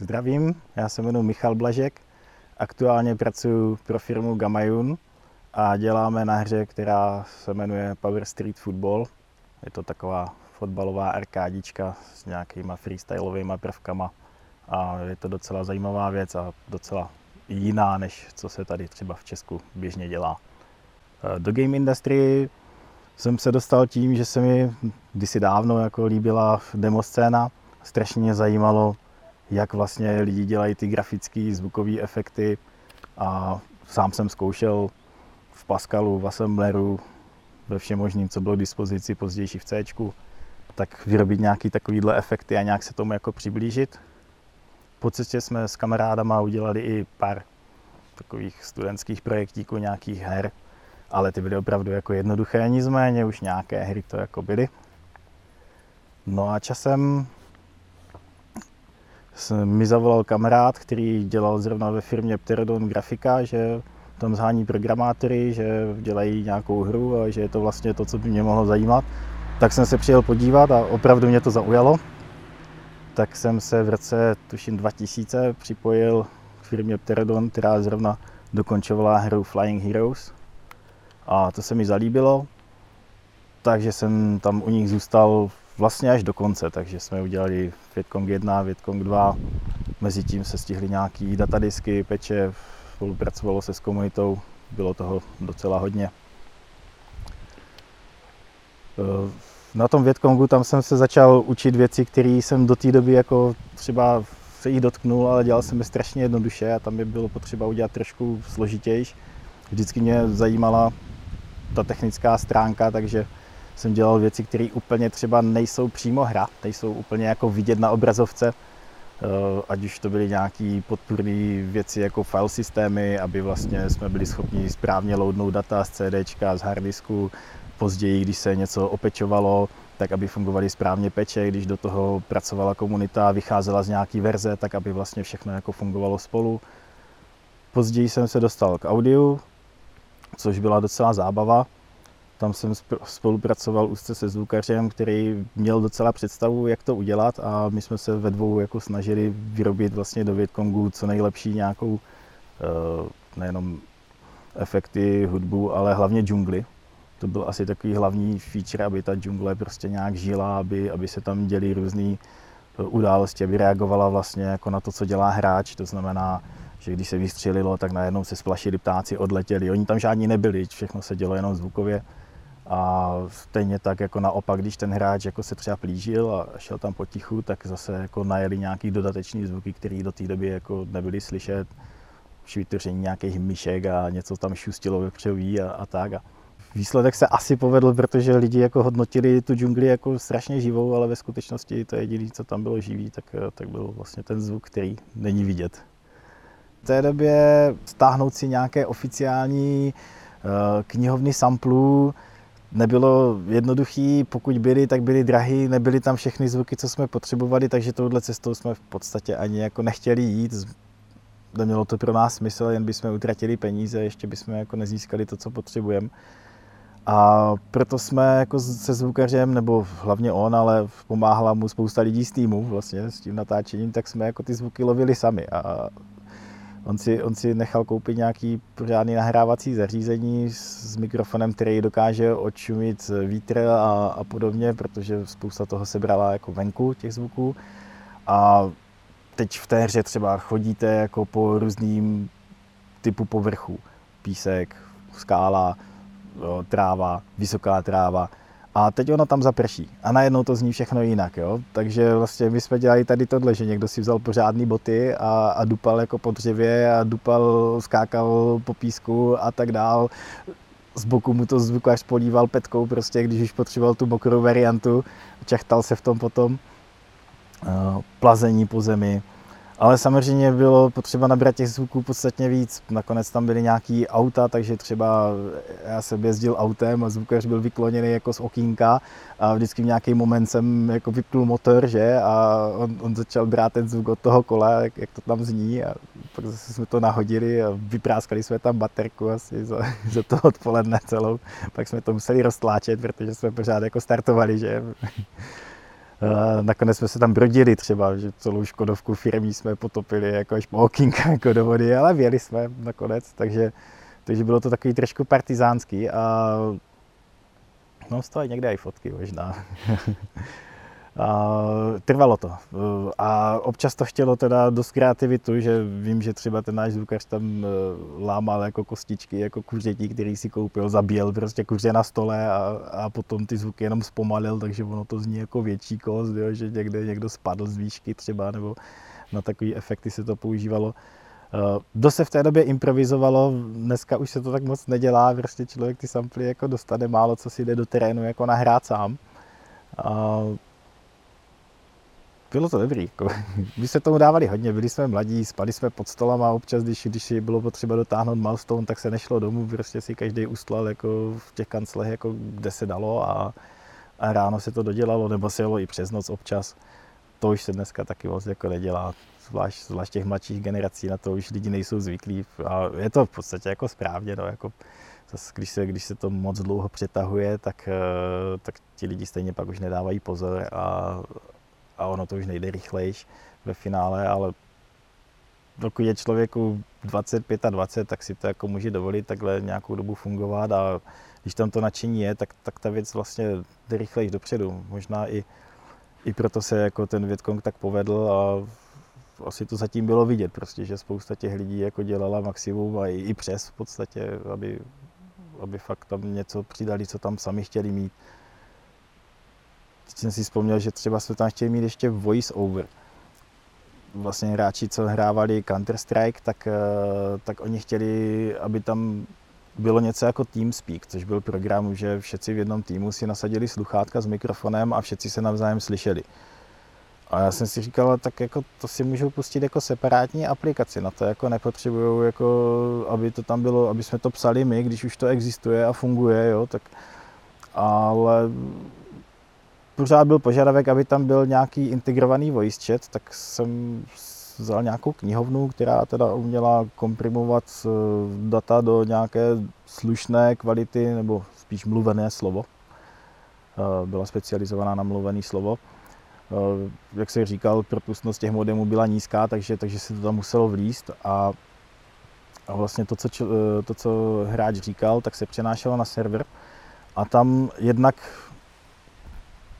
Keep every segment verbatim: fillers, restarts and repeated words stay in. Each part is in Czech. Zdravím, já se jmenuji Michal Blažek, aktuálně pracuji pro firmu Gamajun a děláme na hře, která se jmenuje Power Street Football. Je to taková fotbalová arkádička s nějakýma freestylovými prvkama a je to docela zajímavá věc a docela jiná, než co se tady třeba v Česku běžně dělá. Do game industry jsem se dostal tím, že se mi kdysi dávno jako líbila demo scéna. Strašně zajímalo, jak vlastně lidi dělají ty grafické, zvukové efekty. A sám jsem zkoušel v Pascalu, v Assembleru, ve všem možném, co bylo k dispozici, pozdější v Céčku, tak vyrobit nějaké takovéhle efekty a nějak se tomu jako přiblížit. Po cestě jsme s kamarádama udělali i pár takových studentských projektíků, nějakých her, ale ty byly opravdu jako jednoduché, nicméně už nějaké hry to jako byly. No a časem mi zavolal kamarád, který dělal zrovna ve firmě Pterodon grafika, že tam zhání programátory, že dělají nějakou hru a že je to vlastně to, co by mě mohlo zajímat. Tak jsem se přijel podívat a opravdu mě to zaujalo. Tak jsem se v roce tuším dva tisíce připojil k firmě Pterodon, která zrovna dokončovala hru Flying Heroes. A to se mi zalíbilo, takže jsem tam u nich zůstal vlastně až do konce, takže jsme udělali Vietcong jedna, Vietcong dva, mezitím se stihly nějaký datadisky, peče, spolupracovalo se s komunitou, bylo toho docela hodně. Na tom Vietcongu tam jsem se začal učit věci, které jsem do té doby jako třeba se jich dotknul, ale dělal jsem je strašně jednoduše a tam je bylo potřeba udělat trošku složitější. Vždycky mě zajímala ta technická stránka, takže jsem dělal věci, které úplně třeba nejsou přímo hra, nejsou úplně jako vidět na obrazovce, ať už to byly nějaké podpůrné věci jako file systémy, aby vlastně jsme byli schopni správně loadnout data z CDčka, z harddisku, později, když se něco opečovalo, tak aby fungovaly správně peče, když do toho pracovala komunita, vycházela z nějaký verze, tak aby vlastně všechno jako fungovalo spolu. Později jsem se dostal k audiu, což byla docela zábava. Tam jsem spolupracoval úzce se zvukařem, který měl docela představu, jak to udělat, a my jsme se ve dvou jako snažili vyrobit vlastně do Vietcongu co nejlepší nějakou nejenom efekty, hudbu, ale hlavně džungli. To byl asi takový hlavní feature, aby ta džungle prostě nějak žila, aby, aby se tam děly různé události, aby reagovala vlastně jako na to, co dělá hráč, to znamená, že když se vystřelilo, tak najednou se splašili ptáci, odletěli. Oni tam žádní nebyli, všechno se dělo jenom zvukově. A stejně tak jako naopak, když ten hráč jako se třeba plížil a šel tam potichu, tak zase jako najeli nějaký dodateční zvuky, které do té doby jako nebyly slyšet. Švitoření nějakých myšek a něco tam šustilo ve křoví a, a tak. A výsledek se asi povedl, protože lidi jako hodnotili tu džungli jako strašně živou, ale ve skutečnosti to jediné, co tam bylo živý, tak, tak byl vlastně ten zvuk, který není vidět. V té době stáhnout si nějaké oficiální knihovny samplů nebylo jednoduché, pokud byly, tak byly drahé, nebyly tam všechny zvuky, co jsme potřebovali, takže touhle cestou jsme v podstatě ani jako nechtěli jít. Nemělo to pro nás smysl, jen bychom utratili peníze, ještě bychom jako nezískali to, co potřebujeme. A proto jsme jako se zvukařem, nebo hlavně on, ale pomáhala mu spousta lidí z týmu vlastně s tím natáčením, tak jsme jako ty zvuky lovili sami. A On si, on si nechal koupit nějaké pořádné nahrávací zařízení s mikrofonem, který dokáže odšumit vítr a, a podobně, protože spousta toho se brala jako venku těch zvuků. A teď v té hře třeba chodíte jako po různým typu povrchu. Písek, skála, jo, tráva, vysoká tráva. A teď ona tam zaprší a najednou to zní všechno jinak, jo. Takže vlastně my jsme dělali tady tohle, že někdo si vzal pořádný boty a, a dupal jako po dřevě a dupal, skákal po písku a tak dál. Z boku mu to zvukař políval petkou prostě, když už potřeboval tu mokrou variantu. Čachtal se v tom potom. Plazení po zemi. Ale samozřejmě bylo potřeba nabrat těch zvuků podstatně víc. Nakonec tam byly nějaký auta, takže třeba já jsem jezdil autem a zvukař byl vykloněný jako z okýnka a vždycky v nějaký moment jsem jako vypnul motor, že? A on, on začal brát ten zvuk od toho kola, jak, jak to tam zní, a pak zase jsme to nahodili a vypráskali jsme tam baterku asi za, za to odpoledne celou. Pak jsme to museli roztláčet, protože jsme pořád jako startovali, že? Nakonec jsme se tam brodili třeba, že celou Škodovku firmí jsme potopili jako až po okýnka jako do vody, ale věli jsme nakonec, takže, takže bylo to takový trošku partizánský a no, stojí někde i fotky možná. A trvalo to a občas to chtělo teda dost kreativitu, že vím, že třeba ten náš zvukař tam lámal jako kostičky, jako kuřetí, který si koupil, zabíjel prostě kuře na stole a, a potom ty zvuky jenom zpomalil, takže ono to zní jako větší kost, jo, že někde někdo spadl z výšky třeba, nebo na takový efekty se to používalo. Dost se v té době improvizovalo, dneska už se to tak moc nedělá, prostě člověk ty samply jako dostane, málo co si jde do terénu jako nahrát sám. A bylo to dobrý, jako. My jsme tomu dávali hodně, byli jsme mladí, spali jsme pod stolem a občas, když, když bylo potřeba dotáhnout milestone, tak se nešlo domů, prostě si každý ustlal jako v těch kanclech, jako kde se dalo a, a ráno se to dodělalo, nebo se jelo i přes noc občas. To už se dneska taky moc jako nedělá, zvlášť, zvlášť těch mladších generací, na to už lidi nejsou zvyklí a je to v podstatě jako správně, no, jako zase, když, se, když se to moc dlouho přetahuje, tak, tak ti lidi stejně pak už nedávají pozor a a ono to už nejde rychlejš ve finále, ale dokud je člověku dvacet, dvacet pět, tak si to jako může dovolit takhle nějakou dobu fungovat a když tam to nadšení je, tak, tak ta věc vlastně jde rychlejš dopředu. Možná i, i proto se jako ten Vietcong tak povedl a asi to zatím bylo vidět, prostě, že spousta těch lidí jako dělala maximum a i, i přes v podstatě, aby, aby fakt tam něco přidali, co tam sami chtěli mít. Teď jsem si vzpomněl, že třeba jsme tam chtěli mít ještě voice over. Vlastně hráči, co hrávali Counter Strike, tak, tak oni chtěli, aby tam bylo něco jako TeamSpeak, což byl program, že všichni v jednom týmu si nasadili sluchátka s mikrofonem a všichni se navzájem slyšeli. A já jsem si říkal, tak jako to si můžou pustit jako separátní aplikaci, na to jako nepotřebují, jako, aby to tam bylo, aby jsme to psali my, když už to existuje a funguje, jo, tak ale pořád byl požadavek, aby tam byl nějaký integrovaný voice chat, tak jsem vzal nějakou knihovnu, která teda uměla komprimovat data do nějaké slušné kvality, nebo spíš mluvené slovo. Byla specializovaná na mluvené slovo. Jak jsem říkal, propustnost těch modemů byla nízká, takže, takže se to tam muselo vlíst. A, a vlastně to co, to, co hráč říkal, tak se přenášelo na server. A tam jednak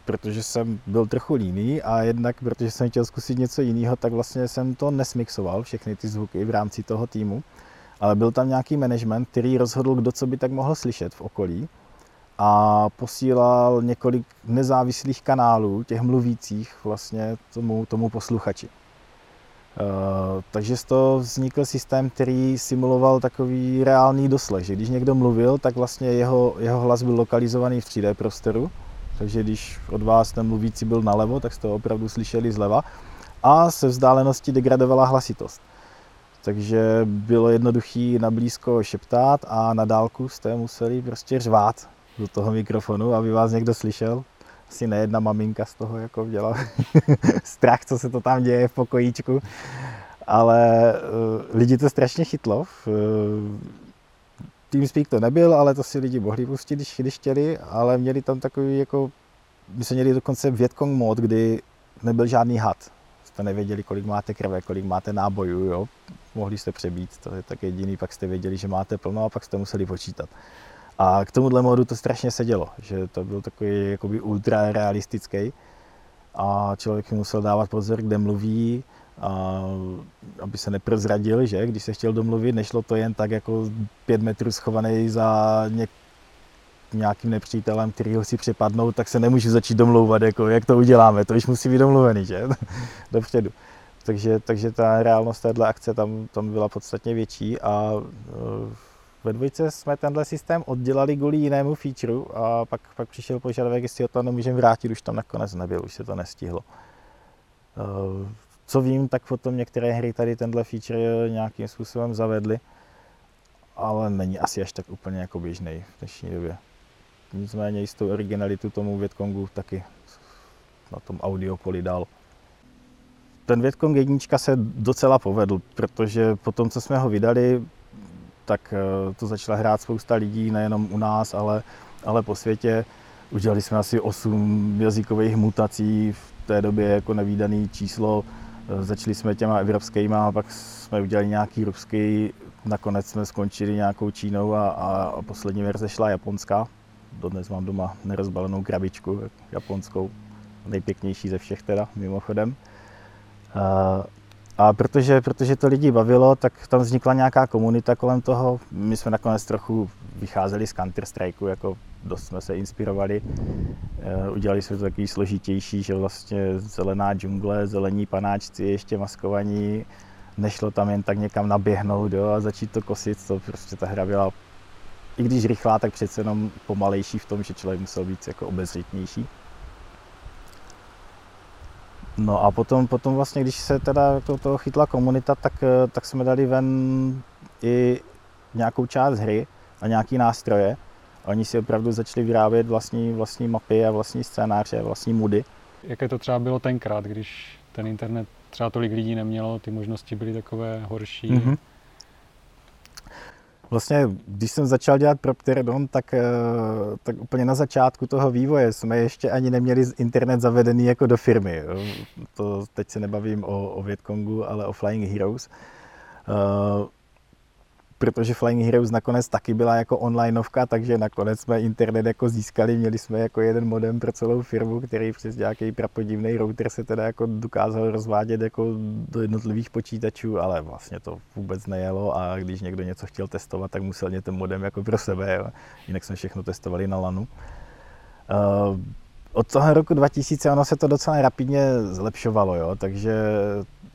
protože jsem byl trochu líný a jednak, protože jsem chtěl zkusit něco jiného, tak vlastně jsem to nesmixoval, všechny ty zvuky v rámci toho týmu. Ale byl tam nějaký management, který rozhodl, kdo co by tak mohl slyšet v okolí a posílal několik nezávislých kanálů, těch mluvících vlastně tomu, tomu posluchači. Uh, takže z toho vznikl systém, který simuloval takový reálný doslech, že když někdo mluvil, tak vlastně jeho, jeho hlas byl lokalizovaný v tří dé prostoru. Takže když od vás ten mluvící byl nalevo, tak jste ho opravdu slyšeli zleva a se vzdálenosti degradovala hlasitost. Takže bylo jednoduché nablízko šeptat a na dálku jste museli prostě řvát do toho mikrofonu, aby vás někdo slyšel. Asi nejedna maminka z toho jako dělala strach, co se to tam děje v pokojíčku, ale uh, lidi to strašně chytlo. Uh, TeamSpeak to nebyl, ale to si lidi mohli pustit, když, když chtěli, ale měli tam takový jako, my jsme měli dokonce Vietcong mod, kdy nebyl žádný had. Jste nevěděli, kolik máte krve, kolik máte nábojů, jo. Mohli jste přebít, to je tak jediný, pak jste věděli, že máte plno a pak jste museli počítat. A k tomuhle modu to strašně sedělo, že to byl takový jakoby ultra realistický a člověk musel dávat pozor, kde mluví, a aby se neprozradil, že když se chtěl domluvit, nešlo to jen tak jako pět metrů schovaný za něk- nějakým nepřítelem, kterýho si přepadnou, tak se nemůžu začít domlouvat, jako jak to uděláme, to už musí být domluvený, že? Dopředu. Takže, takže ta reálnost téhle akce tam, tam byla podstatně větší a ve dvojce jsme tenhle systém oddělali kvůli jinému featureu a pak, pak přišel požadavek, jestli ho tam nemůžeme vrátit, už tam nakonec nebyl, už se to nestihlo. Co vím, tak potom některé hry tady tenhle feature nějakým způsobem zavedly, ale není asi až tak úplně jako běžný v dnešní době. Nicméně jistou originalitu tomu Vietcongu taky na tom audiopoli dal. Ten Vietcong jednička se docela povedl, protože po tom, co jsme ho vydali, tak to začala hrát spousta lidí, nejenom u nás, ale, ale po světě. Udělali jsme asi osm jazykových mutací. v té době jako nevídaný číslo. Začali jsme těma evropskýma a pak jsme udělali nějaký ruský, nakonec jsme skončili nějakou Čínou a, a poslední verze šla japonská. Dodnes mám doma nerozbalenou krabičku japonskou, nejpěknější ze všech teda, mimochodem. A, a protože, protože to lidi bavilo, tak tam vznikla nějaká komunita kolem toho. My jsme nakonec trochu vycházeli z Counter Strikeu, jako dost jsme se inspirovali. Udělali jsme to takový složitější, že vlastně zelená džungle, zelení panáčci, ještě maskovaní. Nešlo tam jen tak někam naběhnout, jo, a začít to kosit, to prostě ta hra byla, i když rychlá, tak přece jenom pomalejší v tom, že člověk musel být jako obezřetnější. No a potom, potom vlastně, když se teda to, toho chytla komunita, tak, tak jsme dali ven i nějakou část hry a nějaký nástroje. Oni si opravdu začali vyrábět vlastní, vlastní mapy a vlastní scénáře, vlastní moody. Jaké to třeba bylo tenkrát, když ten internet třeba tolik lidí nemělo, ty možnosti byly takové horší? Mm-hmm. Vlastně, když jsem začal dělat pro Pterodon, tak, tak úplně na začátku toho vývoje jsme ještě ani neměli internet zavedený jako do firmy. To teď se nebavím o, o Vietcongu, ale o Flying Heroes. Uh, protože Flying Heroes nakonec taky byla jako onlineovka, takže nakonec jsme internet jako získali, měli jsme jako jeden modem pro celou firmu, který přes nějaký prapodivný router se teda jako dokázal rozvádět jako do jednotlivých počítačů, ale vlastně to vůbec nejelo a když někdo něco chtěl testovat, tak musel mít ten modem jako pro sebe, jo. Jinak jsme všechno testovali na lanu. Uh, od toho roku dva tisíce ono se to docela rapidně zlepšovalo, jo, takže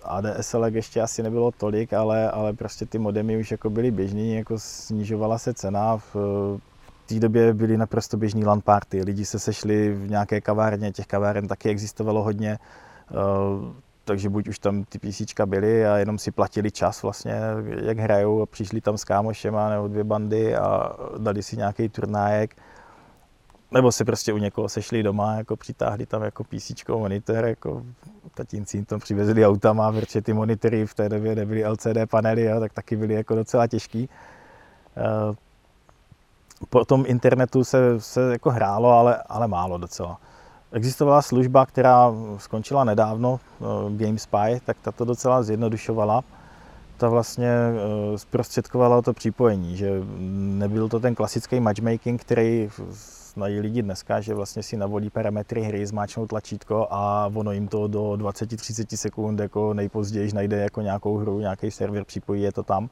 A D S L ještě asi nebylo tolik, ale, ale prostě ty modemy už jako byly běžný, jako snižovala se cena. V, v té době byly naprosto běžný LAN party, lidi se sešli v nějaké kavárně, těch kaváren taky existovalo hodně, takže buď už tam ty písíčka byly a jenom si platili čas vlastně, jak hrajou a přišli tam s kámošema nebo dvě bandy a dali si nějaký turnájek. Nebo se prostě u někoho sešli doma, jako přitáhli tam jako písíčko, monitor, jako tatínci jim tam přivezli autama, protože ty monitory v té době nebyly L C D panely, jo, tak taky byly jako docela těžký. Po tom internetu se, se jako hrálo, ale, ale málo docela. Existovala služba, která skončila nedávno, GameSpy, tak ta to docela zjednodušovala. Ta vlastně zprostředkovala to připojení, že nebyl to ten klasický matchmaking, který znají lidi dneska, že vlastně si navolí parametry hry, zmáčnou tlačítko a ono jim to do dvacet až třicet sekund jako nejpozději najde jako nějakou hru, nějaký server, připojí je to tam.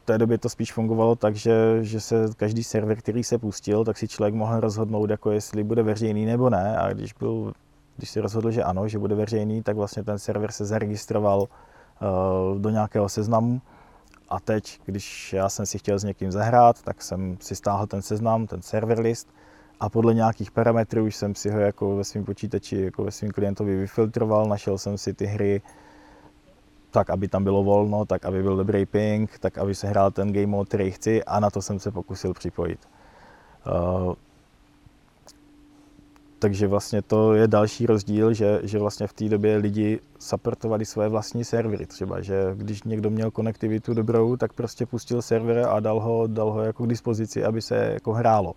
V té době to spíš fungovalo tak, že, že se každý server, který se pustil, tak si člověk mohl rozhodnout, jako jestli bude veřejný nebo ne. A když byl, když se rozhodl, že ano, že bude veřejný, tak vlastně ten server se zaregistroval do nějakého seznamu. A teď, když já jsem si chtěl s někým zahrát, tak jsem si stáhl ten seznam, ten server list a podle nějakých parametrů už jsem si ho jako ve svém počítači, jako ve svém klientovi vyfiltroval, našel jsem si ty hry tak, aby tam bylo volno, tak, aby byl dobrý ping, tak, aby se hrál ten game mode, který chci a na to jsem se pokusil připojit. Uh, takže vlastně to je další rozdíl, že, že vlastně v té době lidi supportovali své vlastní servery třeba, že když někdo měl konektivitu dobrou, tak prostě pustil server a dal ho, dal ho jako k dispozici, aby se jako hrálo.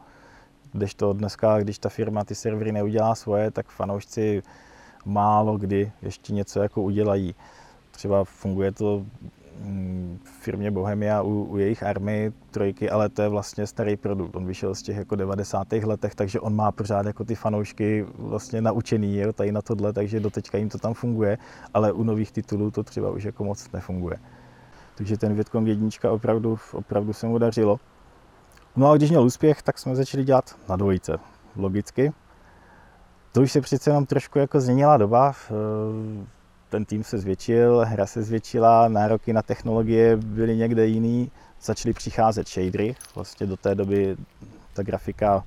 Kdežto dneska, když ta firma ty servery neudělá svoje, tak fanoušci málo kdy ještě něco jako udělají. Třeba funguje to v firmě Bohemia u, u jejich Army trojky, ale to je vlastně starý produkt. On vyšel z těch jako devadesátých letech, takže on má pořád jako ty fanoušky vlastně naučený, jo, tady na tohle, takže doteďka jim to tam funguje, ale u nových titulů to třeba už jako moc nefunguje. Takže ten Vietcong jednička opravdu, opravdu se mu dařilo. No a když měl úspěch, tak jsme začali dělat na dvojice, logicky. To už se přece jenom trošku jako změnila doba. Ten tým se zvětšil, hra se zvětšila, nároky na technologie byly někde jiný. Začaly přicházet shadery. Vlastně do té doby ta grafika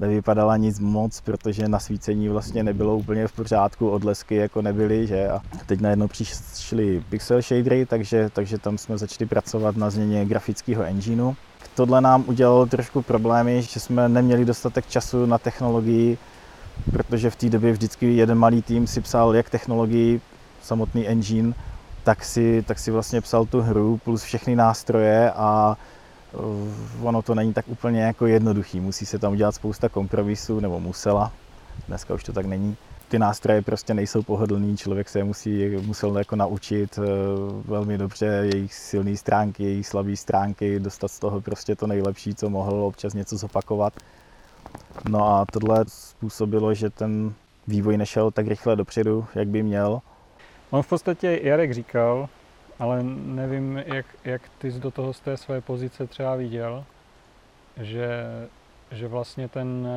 nevypadala nic moc, protože nasvícení vlastně nebylo úplně v pořádku, odlesky jako nebyly, že? A teď najednou přišly pixel shadery, takže, takže tam jsme začali pracovat na změně grafického engineu. Tohle nám udělalo trošku problémy, že jsme neměli dostatek času na technologii, protože v té době vždycky jeden malý tým si psal jak technologii, samotný engine, tak si, tak si vlastně psal tu hru plus všechny nástroje a ono to není tak úplně jako jednoduchý. Musí se tam udělat spousta kompromisů, nebo musela. Dneska už to tak není. Ty nástroje prostě nejsou pohodlný, člověk se je musí, musel jako naučit velmi dobře jejich silné stránky, jejich slabé stránky, dostat z toho prostě to nejlepší, co mohl, občas něco zopakovat. No a tohle způsobilo, že ten vývoj nešel tak rychle dopředu, jak by měl. On v podstatě, Jarek říkal, ale nevím, jak, jak ty jsi do toho z té své pozice třeba viděl, že, že vlastně ten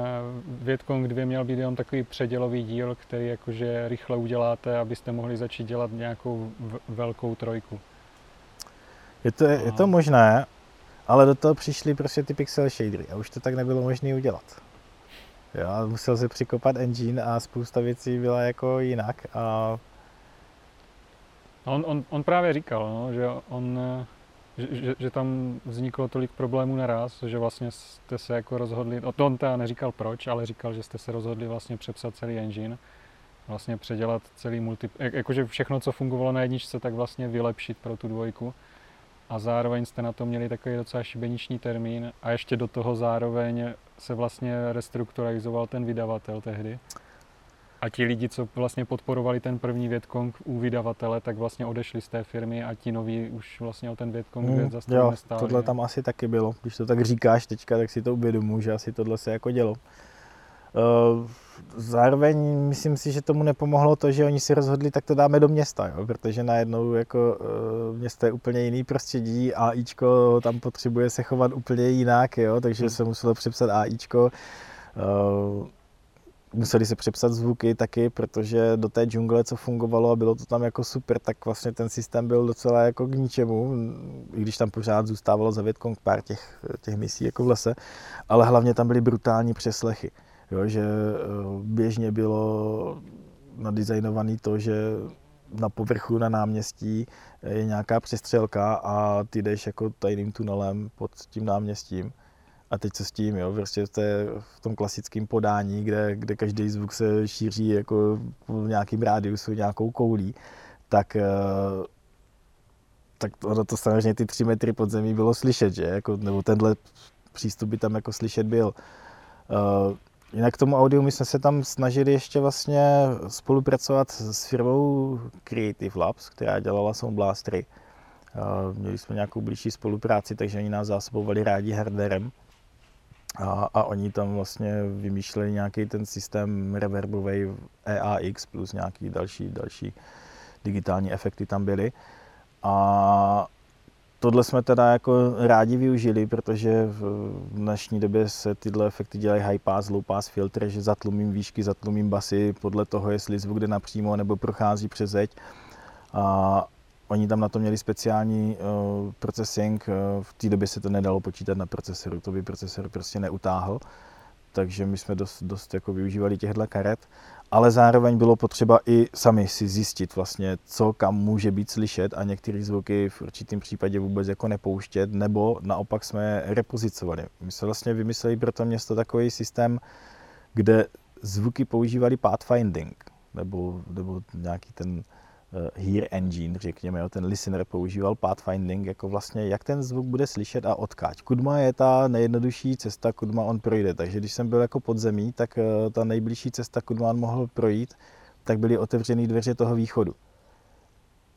Vietcong dva měl být jenom takový předělový díl, který jakože rychle uděláte, abyste mohli začít dělat nějakou velkou trojku. Je to, je to možné, ale do toho přišly prostě ty pixel shadery a už to tak nebylo možné udělat. Jo, musel se přikopat engine a spousta věcí byla jako jinak. A On, on, on právě říkal, no, že, on, že, že tam vzniklo tolik problémů naraz, že vlastně jste se jako rozhodli, on teda neříkal proč, ale říkal, že jste se rozhodli vlastně přepsat celý engine, vlastně předělat celý multi, jakože všechno, co fungovalo na jedničce, tak vlastně vylepšit pro tu dvojku. A zároveň jste na to měli takový docela šibeniční termín a ještě do toho zároveň se vlastně restrukturalizoval ten vydavatel tehdy. A ti lidi, co vlastně podporovali ten první Vietcong u vydavatele, tak vlastně odešli z té firmy a ti noví už vlastně o ten Vietcong hmm, za stejně nestáli. Tohle tam asi taky bylo. Když to tak říkáš teďka, tak si to uvědomuji, že asi tohle se jako dělo. Zároveň myslím si, že tomu nepomohlo to, že oni si rozhodli, tak to dáme do města, jo? Protože najednou jako město je úplně jiný prostředí, AIčko tam potřebuje se chovat úplně jinak, jo? Takže hmm. se muselo přepsat AIčko. Museli se přepsat zvuky taky, protože do té džungle, co fungovalo a bylo to tam jako super, tak vlastně ten systém byl docela jako k ničemu, i když tam pořád zůstávalo za Vietcong pár těch, těch misí jako v lese, ale hlavně tam byly brutální přeslechy, jo, že běžně bylo nadizajnované to, že na povrchu na náměstí je nějaká přestřelka a ty jdeš jako tajným tunelem pod tím náměstím. A teď co s tím, jo? Prostě to je v tom klasickém podání, kde, kde každý zvuk se šíří jako v nějakým rádiusu, nějakou koulí, tak, tak ono to samozřejmě ty tři metry pod zemí bylo slyšet, že? Jako, nebo tenhle přístup by tam jako slyšet byl. Jinak k tomu audiu my jsme se tam snažili ještě vlastně spolupracovat s firmou Creative Labs, která dělala Sound Blastery. Měli jsme nějakou blížší spolupráci, takže oni nás zásobovali rádi hardwarem. A, a oni tam vlastně vymýšleli nějaký ten systém reverbový E A X plus nějaký další, další digitální efekty tam byly. A tohle jsme teda jako rádi využili, protože v dnešní době se tyhle efekty dělají high pass, low pass filtr, že zatlumím výšky, zatlumím basy podle toho, jestli zvuk jde napřímo nebo prochází přes zeď. A oni tam na to měli speciální uh, processing, uh, v té době se to nedalo počítat na procesoru, to by procesor prostě neutáhl, takže my jsme dost, dost jako využívali těchto karet, ale zároveň bylo potřeba i sami si zjistit vlastně, co kam může být slyšet a některé zvuky v určitém případě vůbec jako nepouštět, nebo naopak jsme je repozicovali. My jsme vlastně vymysleli pro to město takový systém, kde zvuky používali pathfinding, nebo, nebo nějaký ten Hear Engine, řekněme, jo, ten listener používal pathfinding, jako vlastně jak ten zvuk bude slyšet a odkáď. Kudma je ta nejjednodušší cesta, kudma on projde, takže když jsem byl jako pod zemí, tak ta nejbližší cesta, kudma on mohl projít, tak byly otevřené dveře toho východu.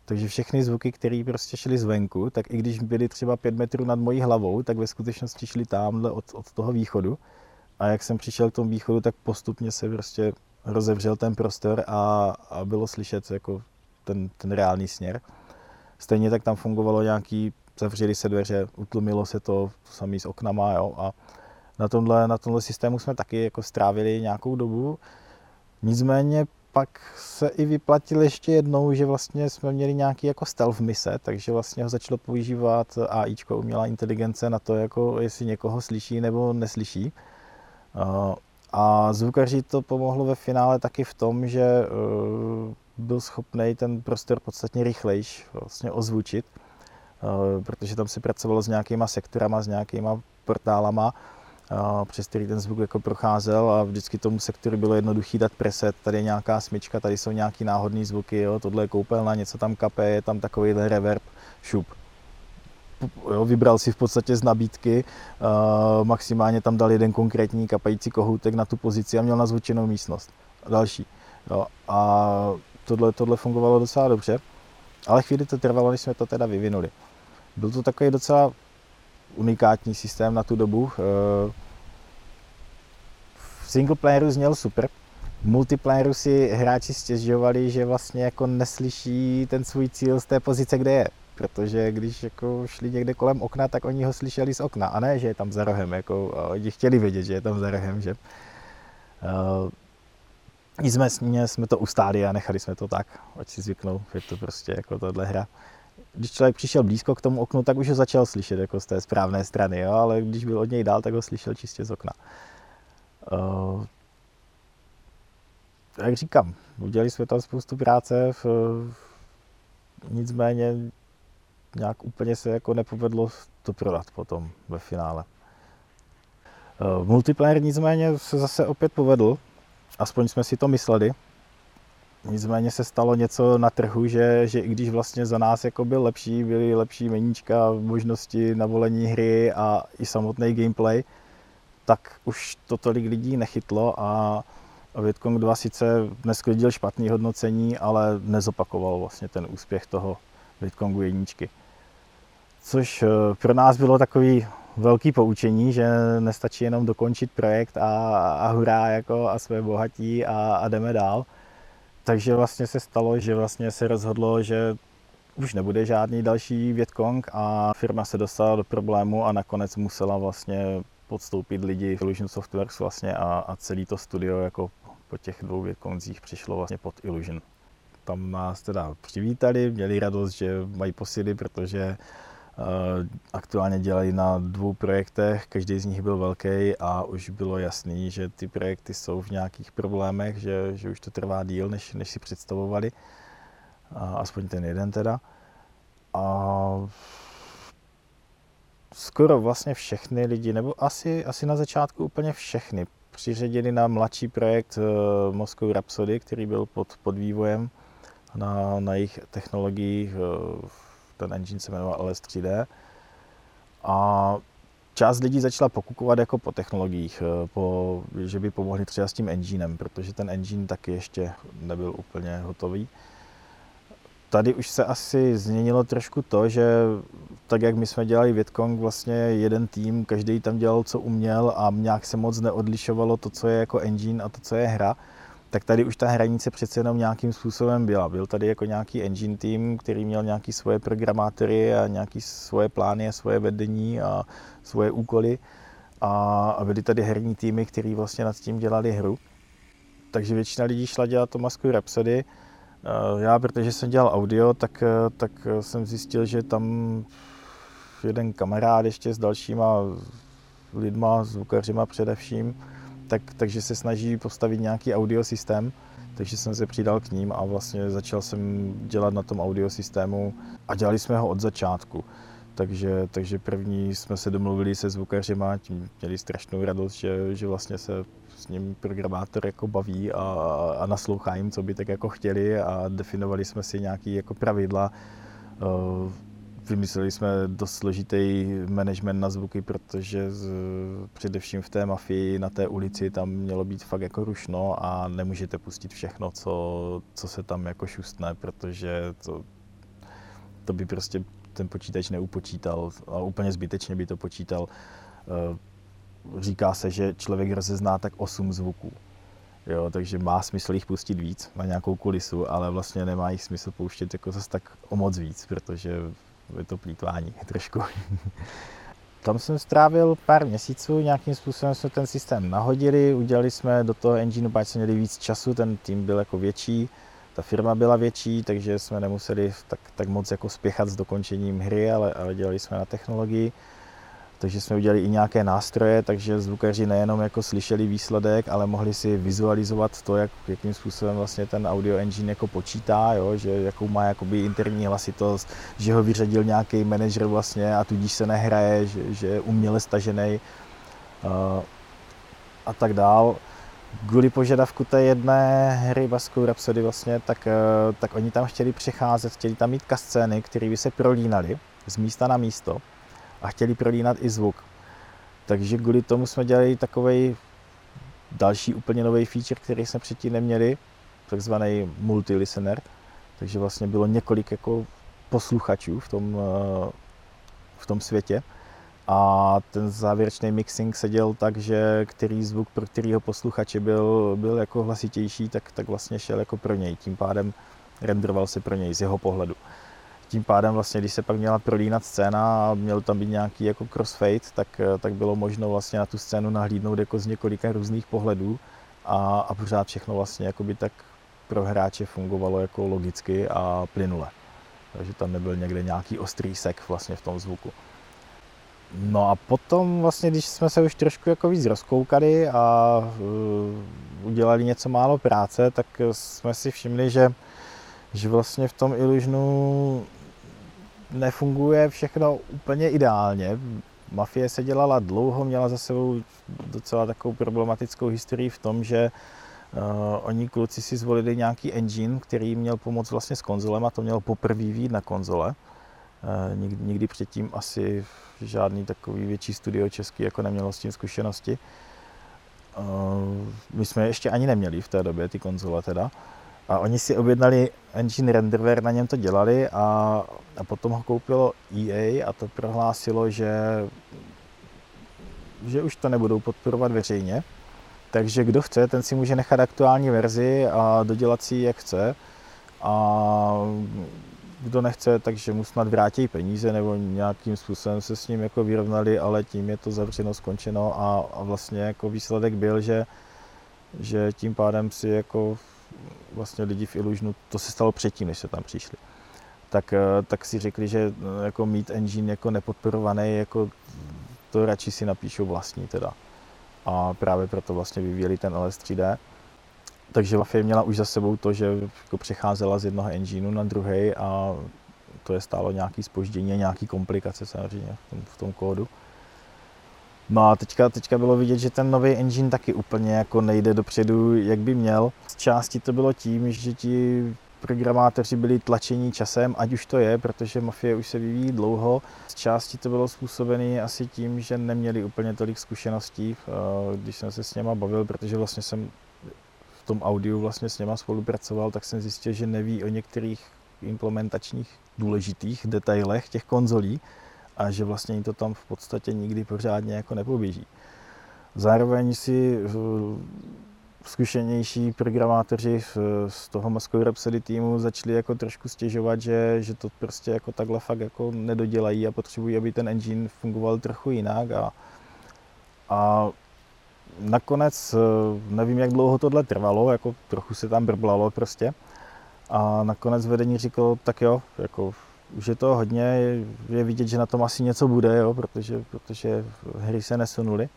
Takže všechny zvuky, které prostě šly zvenku, tak i když byly třeba pět metrů nad mojí hlavou, tak ve skutečnosti šly tamhle od, od toho východu a jak jsem přišel k tomu východu, tak postupně se prostě rozevřel ten prostor a, a bylo slyšet jako Ten, ten reálný směr. Stejně tak tam fungovalo nějaký, zavřeli se dveře, utlumilo se to, to samé s oknama, jo, a na tomhle, na tomhle systému jsme taky jako strávili nějakou dobu. Nicméně pak se i vyplatil ještě jednou, že vlastně jsme měli nějaký jako stealth mise, takže vlastně ho začalo používat AIčko, umělá inteligence, na to, jako jestli někoho slyší nebo neslyší. A zvukaři to pomohlo ve finále taky v tom, že byl schopný ten prostor podstatně rychlejš vlastně ozvučit, protože tam se pracovalo s nějakýma sektorama, s nějakýma portálama, přes který ten zvuk jako procházel a vždycky tomu sektoru bylo jednoduchý dát preset, tady je nějaká smyčka, tady jsou nějaký náhodný zvuky, jo, tohle je koupelna, něco tam kape, je tam takovýhle reverb, šup. jo, vybral si v podstatě z nabídky, uh, maximálně tam dal jeden konkrétní kapající kohoutek na tu pozici a měl nazvučenou místnost a další. Jo, a tohle, tohle fungovalo docela dobře, ale chvíli to trvalo, než jsme to teda vyvinuli. Byl to takový docela unikátní systém na tu dobu. V singleplayeru zněl super. V multiplayeru si hráči stěžovali, že vlastně jako neslyší ten svůj cíl z té pozice, kde je. Protože když jako šli někde kolem okna, tak oni ho slyšeli z okna. A ne, že je tam za rohem. Jako, oni chtěli vědět, že je tam za rohem. Že? Nicméně jsme to ustáli a nechali jsme to tak, ať si zvyknou, že to prostě jako tohle hra. Když člověk přišel blízko k tomu oknu, tak už ho začal slyšet jako z té správné strany, jo? Ale když byl od něj dál, tak ho slyšel čistě z okna. Uh, jak říkám, udělali jsme tam spoustu práce, v, nicméně nějak úplně se jako nepovedlo to prodat potom ve finále. Uh, multiplayer nicméně se zase opět povedl, aspoň jsme si to mysleli. Nicméně se stalo něco na trhu, že, že i když vlastně za nás jako byl lepší, byly lepší meníčka, možnosti na volení hry a i samotný gameplay, tak už to tolik lidí nechytlo a Vietcong dva sice nesklidil špatné hodnocení, ale nezopakoval vlastně ten úspěch toho Vietcongu jedničky. Což pro nás bylo takový velký poučení, že nestačí jenom dokončit projekt a, a hurá jako a jsme bohatí a, a jdeme dál. Takže vlastně se stalo, že vlastně se rozhodlo, že už nebude žádný další Vietcong a firma se dostala do problému a nakonec musela vlastně podstoupit lidi v Illusion Softworks vlastně a, a celý to studio jako po těch dvou Vietcongzích přišlo vlastně pod Illusion. Tam nás teda přivítali, měli radost, že mají posily, protože uh, aktuálně dělají na dvou projektech, každý z nich byl velký a už bylo jasný, že ty projekty jsou v nějakých problémech, že, že už to trvá díl, než, než si představovali, uh, aspoň ten jeden teda. Uh, Skoro vlastně všechny lidi, nebo asi, asi na začátku úplně všechny, přiřadili na mladší projekt Moscow Rhapsody, který byl pod, pod vývojem na, na jejich technologiích, ten engine se jmenoval el es tři dé. A část lidí začala pokukovat jako po technologiích, po, že by pomohli třeba s tím enginem, protože ten engine taky ještě nebyl úplně hotový. Tady už se asi změnilo trošku to, že tak, jak my jsme dělali Vietcong, vlastně jeden tým, každý tam dělal, co uměl a nějak se moc neodlišovalo to, co je jako engine a to, co je hra, tak tady už ta hranice přece jenom nějakým způsobem byla. Byl tady jako nějaký engine tým, který měl nějaké svoje programátory a nějaké svoje plány a svoje vedení a svoje úkoly a byly tady herní týmy, které vlastně nad tím dělali hru. Takže většina lidí šla dělat to Moscow Rhapsody. Já, protože jsem dělal audio, tak, tak jsem zjistil, že tam jeden kamarád ještě s dalšíma lidma, zvukařima především, tak, takže se snaží postavit nějaký audio systém, takže jsem se přidal k ním a vlastně začal jsem dělat na tom audio systému a dělali jsme ho od začátku. Takže, takže první jsme se domluvili se zvukařima, tím měli strašnou radost, že, že vlastně se s ním programátor jako baví a, a naslouchá jim, co by tak jako chtěli a definovali jsme si nějaké jako pravidla. Vymysleli jsme dost složitý management na zvuky, protože z, především v té Mafii na té ulici tam mělo být fakt jako rušno a nemůžete pustit všechno, co, co se tam jako šustne, protože to, to by prostě ten počítač neupočítal a úplně zbytečně by to počítal. Říká se, že člověk rozezná tak osm zvuků, jo, takže má smysl jich pustit víc na nějakou kulisu, ale vlastně nemá jich smysl pouštět jako zase tak o moc víc, protože je to plýtvání trošku. Tam jsem strávil pár měsíců, nějakým způsobem jsme ten systém nahodili, udělali jsme do toho engineu, páč jsme měli víc času, ten tým byl jako větší. Ta firma byla větší, takže jsme nemuseli tak, tak moc jako spěchat s dokončením hry, ale, ale dělali jsme na technologii. Takže jsme udělali i nějaké nástroje, takže zvukaři nejenom jako slyšeli výsledek, ale mohli si vizualizovat to, jak, jakým způsobem vlastně ten audio engine jako počítá, jo? Že jakou má jakoby interní hlasitost, že ho vyřadil nějaký manažer vlastně a tudíž se nehraje, že, že je uměle stažený uh, a tak dál. Kvůli požadavku té jedné hry Moscow Rhapsody vlastně, tak, tak oni tam chtěli přecházet, chtěli tam mít kascény, které by se prolínaly z místa na místo a chtěli prolínat i zvuk. Takže kvůli tomu jsme dělali takovej další úplně nový feature, který jsme předtím neměli, takzvaný multi-listener. Takže vlastně bylo několik jako posluchačů v tom, v tom světě. A ten závěrečný mixing se dělal tak, že který zvuk pro kterého posluchače byl, byl jako hlasitější, tak, tak vlastně šel jako pro něj. Tím pádem renderoval se pro něj z jeho pohledu. Tím pádem vlastně, když se pak měla prolínat scéna a měl tam být nějaký jako crossfade, tak, tak bylo možno vlastně na tu scénu nahlídnout jako z několika různých pohledů a, a pořád všechno vlastně jakoby tak pro hráče fungovalo jako logicky a plynule. Takže tam nebyl někde nějaký ostrý sek vlastně v tom zvuku. No a potom vlastně, když jsme se už trošku jako víc rozkoukali a uh, udělali něco málo práce, tak jsme si všimli, že, že vlastně v tom Illusionu nefunguje všechno úplně ideálně. Mafie se dělala dlouho, měla za sebou docela takovou problematickou historii v tom, že uh, oni kluci si zvolili nějaký engine, který měl pomoct vlastně s konzolem a to mělo poprvé vyjít na konzole. Nikdy, nikdy předtím asi žádný takový větší studio český jako nemělo s tím zkušenosti. My jsme je ještě ani neměli v té době, ty konzole teda. A oni si objednali engine Renderware, na něm to dělali a, a potom ho koupilo E A a to prohlásilo, že, že už to nebudou podporovat veřejně. Takže kdo chce, ten si může nechat aktuální verzi a dodělat si ji, jak chce. A kdo nechce, takže mu snad vrátí peníze nebo nějakým způsobem se s ním jako vyrovnali, ale tím je to zavřeno, skončeno a, a vlastně jako výsledek byl, že, že tím pádem si jako vlastně lidi v Illusionu, to se stalo předtím, než se tam přišli, tak, tak si řekli, že jako mít engine jako nepodporovaný, jako to radši si napíšou vlastní teda. A právě proto vlastně vyvíjeli ten L S tři D. Takže Mafia měla už za sebou to, že jako přecházela z jednoho engineu na druhý a to je stálo nějaké zpoždění a nějaké komplikace samozřejmě v tom, v tom kódu. No a teďka, teďka bylo vidět, že ten nový engine taky úplně jako nejde dopředu, jak by měl. Z části to bylo tím, že ti programátoři byli tlačení časem, ať už to je, protože Mafia už se vyvíjí dlouho. Z části to bylo způsobené asi tím, že neměli úplně tolik zkušeností, když jsem se s něma bavil, protože vlastně jsem v tom audiu vlastně s něma spolupracoval, tak jsem zjistil, že neví o některých implementačních důležitých detailech těch konzolí a že vlastně to tam v podstatě nikdy pořádně jako nepoběží. Zároveň si zkušenější programátoři z toho Moscow Rhapsody týmu začali jako trošku stěžovat, že, že to prostě jako takhle fakt jako nedodělají a potřebují, aby ten engine fungoval trochu jinak a, a nakonec, nevím, jak dlouho tohle trvalo, jako trochu se tam brblalo prostě. A nakonec vedení říkalo, tak jo, jako už je to hodně, je, je vidět, že na tom asi něco bude, jo, protože, protože hry se nesunuly.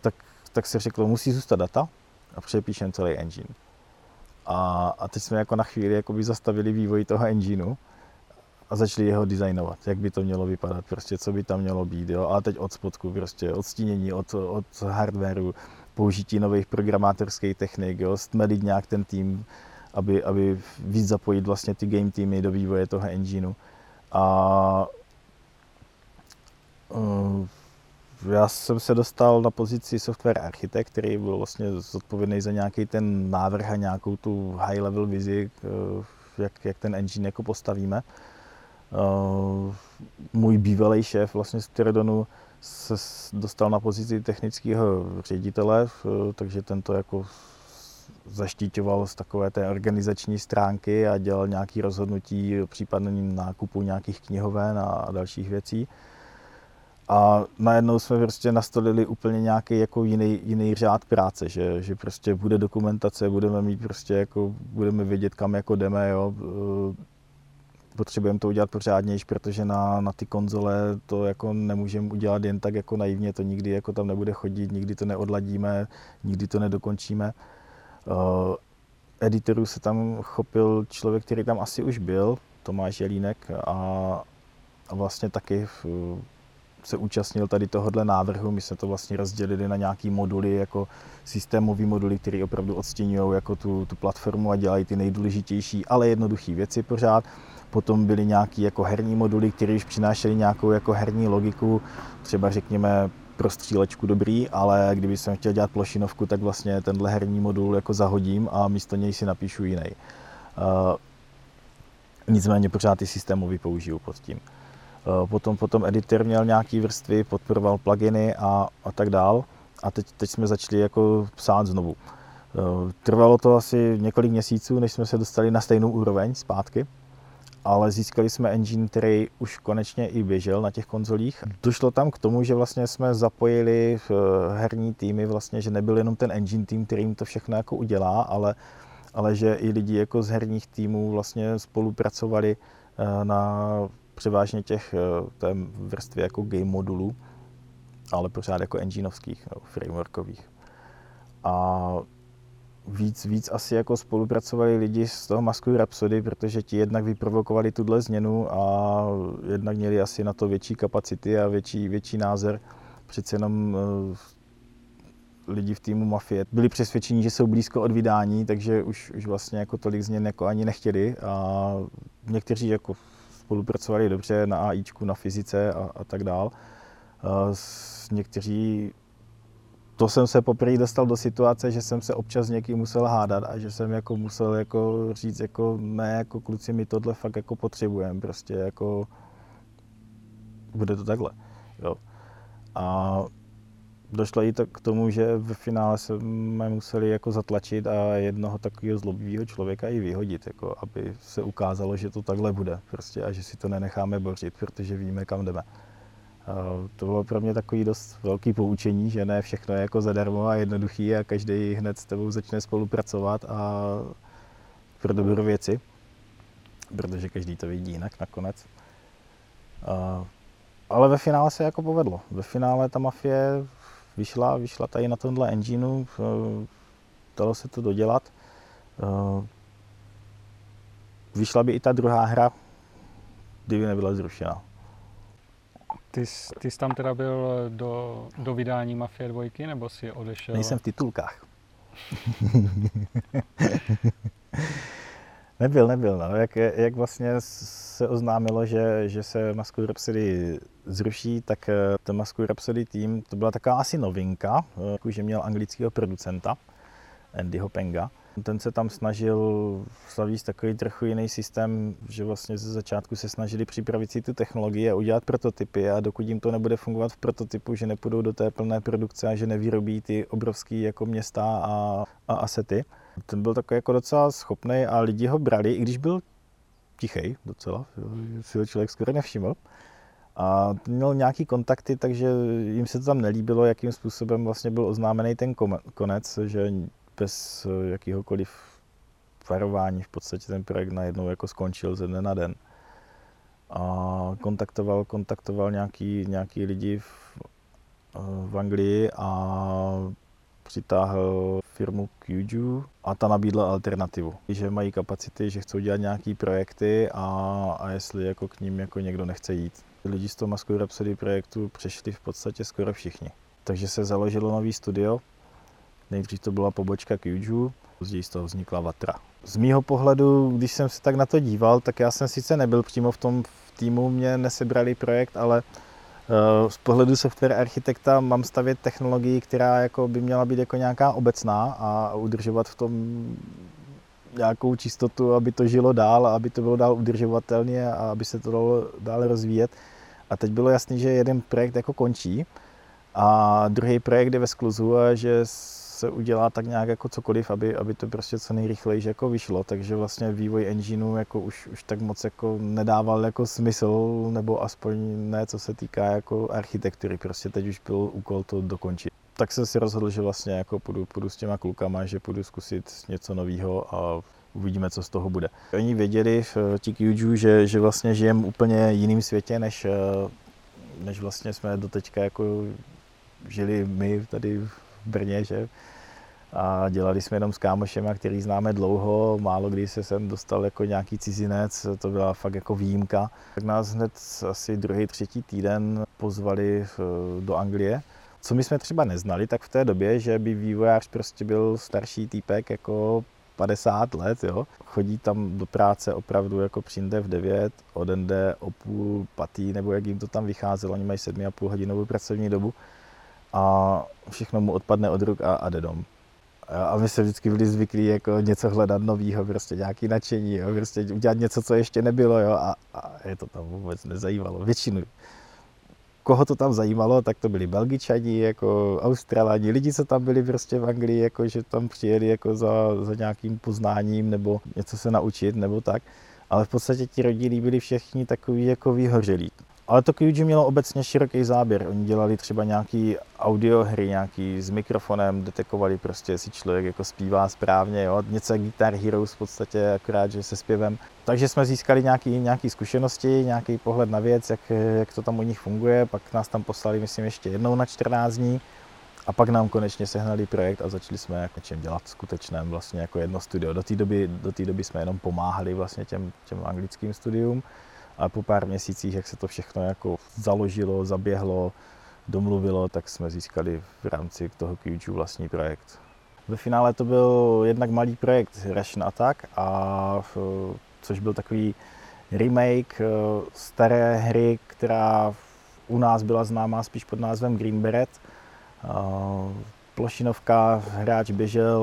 Tak, tak se řeklo, musí zůstat data a přepíšem celý engine. A, a teď jsme jako na chvíli jakoby zastavili vývoj toho engineu a začali ho designovat, jak by to mělo vypadat, prostě, co by tam mělo být, jo? A teď od spodku, prostě, odstínění od, od hardwareu, použití nových programátorských technik, jo? Stmelit nějak ten tým, aby, aby víc zapojit vlastně ty game týmy do vývoje toho engineu. A já jsem se dostal na pozici software architekt, který byl vlastně zodpovědný za nějaký ten návrh a nějakou tu high level vizi, jak, jak ten engine jako postavíme. Uh, můj bývalý šéf vlastně z Pterodonu se dostal na pozici technického ředitele, uh, takže ten to jako zaštiťoval z takové té organizační stránky a dělal nějaké rozhodnutí o případném nákupu nějakých knihoven a, a dalších věcí. A najednou jsme prostě nastolili úplně nějaký jako jiný, jiný řád práce, že, že prostě bude dokumentace, budeme mít prostě jako, budeme vědět, kam jako jdeme, jo. Uh, Potřebujeme to udělat pořádnější, protože na, na ty konzole to jako nemůžeme udělat jen tak jako naivně, to nikdy jako tam nebude chodit, nikdy to neodladíme, nikdy to nedokončíme. Uh, editoru se tam chopil člověk, který tam asi už byl, Tomáš Jelínek, a, a vlastně taky v, se účastnil tady tohohle návrhu. My jsme to vlastně rozdělili na nějaký moduly, jako systémový moduly, které opravdu odstěňují jako tu, tu platformu a dělají ty nejdůležitější, ale jednoduché věci pořád. potom byly nějaké jako herní moduly, které už přinášely nějakou jako herní logiku, třeba řekněme pro střílečku dobrý, ale kdyby jsem chtěl dělat plošinovku, tak vlastně tenhle herní modul jako zahodím a místo něj si napíšu jiný. Uh, nicméně pořád i systémový použiju pod tím. Uh, potom, potom editor měl nějaké vrstvy, podporoval pluginy a, a tak dál. A teď, teď jsme začali jako psát znovu. Trvalo to asi několik měsíců, než jsme se dostali na stejnou úroveň zpátky, ale získali jsme engine, který už konečně i běžel na těch konzolích. Došlo tam k tomu, že vlastně jsme zapojili herní týmy, vlastně, že nebyl jenom ten engine tým, který jim to všechno jako udělá, ale, ale že i lidi jako z herních týmů vlastně spolupracovali na převážně těch té vrstvě jako game modulů, ale pořád jako engineovských nebo frameworkových. A Víc, víc asi jako spolupracovali lidi z toho Moscow Rhapsody, protože ti jednak vyprovokovali tuhle změnu a jednak měli asi na to větší kapacity a větší, větší názor. Přece jenom uh, lidi v týmu Mafie byli přesvědčeni, že jsou blízko od vydání, takže už, už vlastně jako tolik změn jako ani nechtěli. A někteří jako spolupracovali dobře na AIčku, na fyzice a, a tak dál. Uh, někteří To jsem se poprvé dostal do situace, že jsem se občas někým musel hádat a že jsem jako musel jako říct jako ne, jako kluci, my tohle fakt jako potřebujeme, prostě jako bude to takhle, jo. A došlo i to k tomu, že ve finále jsme museli jako zatlačit a jednoho takového zlobivého člověka i vyhodit, jako aby se ukázalo, že to takhle bude prostě a že si to nenecháme bořit, protože víme, kam jdeme. To bylo pro mě takové dost velké poučení, že ne všechno je jako zadarmo a jednoduché a každý hned s tebou začne spolupracovat a pro dobrou věci, protože každý to vidí jinak nakonec. Ale ve finále se jako povedlo. Ve finále ta Mafie vyšla, vyšla tady na tomhle engineu, dalo se to dodělat. Vyšla by i ta druhá hra, kdyby nebyla zrušena. Ty jsi, ty jsi tam teda byl do, do vydání Mafie dvojky, nebo jsi odešel? Nejsem v titulkách. nebyl, nebyl. No. Jak, jak vlastně se oznámilo, že, že se Moscow Rhapsody zruší, tak ten Moscow Rhapsody tým, to byla taková asi novinka, že měl anglického producenta, Andyho Panga. Ten se tam snažil zavést takový trochu jiný systém, že vlastně ze začátku se snažili připravit si tu technologii a udělat prototypy a dokud jim to nebude fungovat v prototypu, že nepůjdou do té plné produkce a že nevyrobí ty obrovské jako města a, a asety. Ten byl takový jako docela schopný a lidi ho brali, i když byl tichý docela, si ho člověk skoro nevšiml. A měl nějaký kontakty, takže jim se to tam nelíbilo, jakým způsobem vlastně byl oznámený ten konec, že bez jakéhokoliv varování v podstatě ten projekt najednou jako skončil ze dne na den. A kontaktoval, kontaktoval nějaký, nějaký lidi v, v Anglii a přitáhl firmu Kuju a ta nabídla alternativu. Že mají kapacity, že chcou dělat nějaké projekty a, a jestli jako k ním jako někdo nechce jít. Lidi z toho Moscow Rhapsody projektu přešli v podstatě skoro všichni. Takže se založilo nový studio. Nejdřív to byla pobočka Kuju, později z toho vznikla Vatra. Z mýho pohledu, když jsem se tak na to díval, tak já jsem sice nebyl přímo v tom v týmu, mě nesebrali projekt, ale uh, z pohledu software architekta mám stavět technologii, která jako by měla být jako nějaká obecná a udržovat v tom nějakou čistotu, aby to žilo dál, aby to bylo dál udržovatelně a aby se to dalo dál rozvíjet. A teď bylo jasné, že jeden projekt jako končí a druhý projekt je ve skluzu a že se udělá tak nějak jako cokoliv, aby, aby to prostě co nejrychleji jako vyšlo, takže vlastně vývoj engineu jako už, už tak moc jako nedával jako smysl, nebo aspoň ne, co se týká jako architektury, prostě teď už byl úkol to dokončit. Tak jsem si rozhodl, že vlastně jako půjdu, půjdu s těma klukama, že půjdu zkusit něco nového a uvidíme, co z toho bude. Oni věděli v Kuju, že, že vlastně žijem úplně jiným světě, než, než vlastně jsme doteďka jako žili my tady v Brně, že? A dělali jsme jenom s kámošema, který známe dlouho, málo kdy se sem dostal jako nějaký cizinec, to byla fakt jako výjimka. Tak nás hned asi druhý, třetí týden pozvali do Anglie. Co my jsme třeba neznali, tak v té době, že by vývojář prostě byl starší týpek jako padesát let, jo. Chodí tam do práce opravdu jako přijde v devět, odejde o půl patý, nebo jak jim to tam vycházelo, oni mají sedmi a půl hodinovou pracovní dobu a všechno mu odpadne od ruk a, a jde dom. A my jsme vždycky byli zvyklí jako něco hledat nového, prostě nějaké nadšení, jo, prostě udělat něco, co ještě nebylo, jo, a, a je to tam vůbec nezajímalo, většinu. Koho to tam zajímalo, tak to byli Belgičani, jako Australáni, lidi, co tam byli prostě v Anglii, jako že tam přijeli jako za, za nějakým poznáním nebo něco se naučit nebo tak, ale v podstatě ti rodiny byli všichni takový jako vyhořelí. Ale to Kuju mělo obecně široký záběr, oni dělali třeba nějaký audiohry, nějaký s mikrofonem, detekovali prostě, jestli člověk jako zpívá správně, jo? Něco jak Guitar Heroes v podstatě, akorát, že se zpěvem. Takže jsme získali nějaké nějaký zkušenosti, nějaký pohled na věc, jak, jak to tam u nich funguje, pak nás tam poslali, myslím, ještě jednou na čtrnáct dní a pak nám konečně sehnali projekt a začali jsme jako čem dělat skutečném, vlastně jako jedno studio. Do té doby, do té doby jsme jenom pomáhali vlastně těm, těm anglickým studiům. A po pár měsících, jak se to všechno jako založilo, zaběhlo, domluvilo, tak jsme získali v rámci toho Kuju vlastní projekt. Ve finále to byl jednak malý projekt Rush'N Attack, a, což byl takový remake staré hry, která u nás byla známá spíš pod názvem Green Beret. Plošinovka, hráč běžel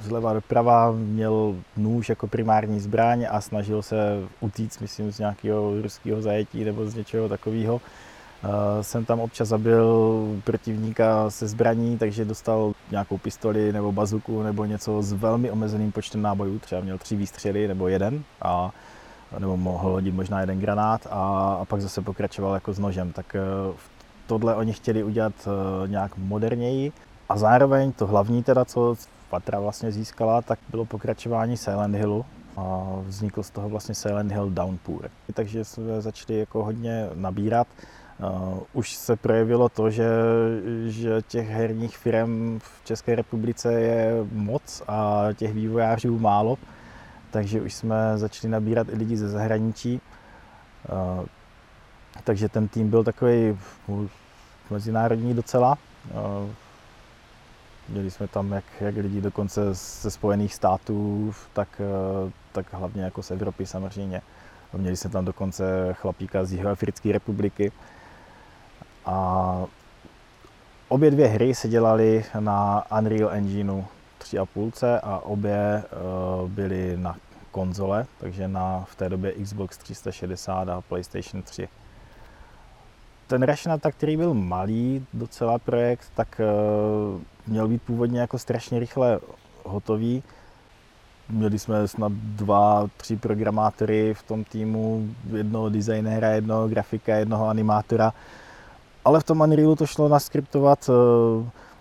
zleva doprava, měl nůž jako primární zbraň a snažil se utíct, myslím, z nějakého ruského zajetí nebo z něčeho takového. Jsem tam občas zabil protivníka se zbraní, takže dostal nějakou pistoli nebo bazuku nebo něco s velmi omezeným počtem nábojů. Třeba měl tři výstřely nebo jeden, a, nebo mohl hodit možná jeden granát a, a pak zase pokračoval jako s nožem. Tak tohle oni chtěli udělat nějak moderněji. A zároveň to hlavní teda, co Vatra vlastně získala, tak bylo pokračování Silent Hillu a vznikl z toho vlastně Silent Hill Downpour. Takže jsme začali jako hodně nabírat. Už se projevilo to, že, že těch herních firm v České republice je moc a těch vývojářů málo, takže už jsme začali nabírat i lidi ze zahraničí. Takže ten tým byl takový mezinárodní docela. Měli jsme tam jak, jak lidi dokonce ze Spojených států, tak, tak hlavně jako z Evropy samozřejmě. Měli jsme tam dokonce chlapíka z Jihoafrické republiky. A obě dvě hry se dělaly na Unreal Engineu tři celá pět a obě byly na konzole, takže na v té době Xbox tři sta šedesát a PlayStation tři. Ten Rush'N Attack, který byl malý docela projekt, tak měl být původně jako strašně rychle hotový. Měli jsme snad dva, tři programátory v tom týmu, jednoho designéra, jednoho grafika, jednoho animátora. Ale v tom Unrealu to šlo naskriptovat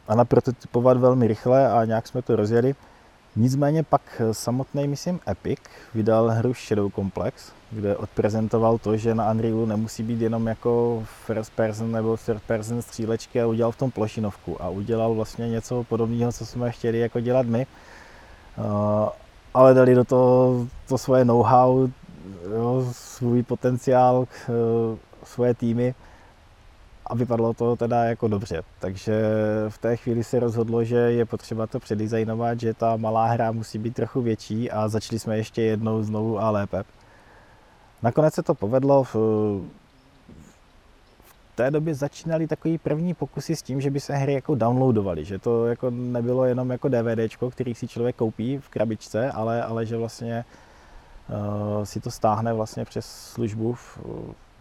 a naprototypovat velmi rychle a nějak jsme to rozjeli. Nicméně pak samotný, myslím, Epic vydal hru Shadow Complex, kde odprezentoval to, že na Unrealu nemusí být jenom jako first person nebo third person střílečky, a udělal v tom plošinovku a udělal vlastně něco podobného, co jsme chtěli jako dělat my. Ale dali do toho to svoje know-how, jo, svůj potenciál, svoje týmy a vypadlo to teda jako dobře. Takže v té chvíli se rozhodlo, že je potřeba to předizajnovat, že ta malá hra musí být trochu větší a začali jsme ještě jednou znovu a lépe. Nakonec se to povedlo, v, v té době začínaly takový první pokusy s tím, že by se hry jako downloadovaly, že to jako nebylo jenom jako DVDčko, který si člověk koupí v krabičce, ale, ale že vlastně uh, si to stáhne vlastně přes službu v,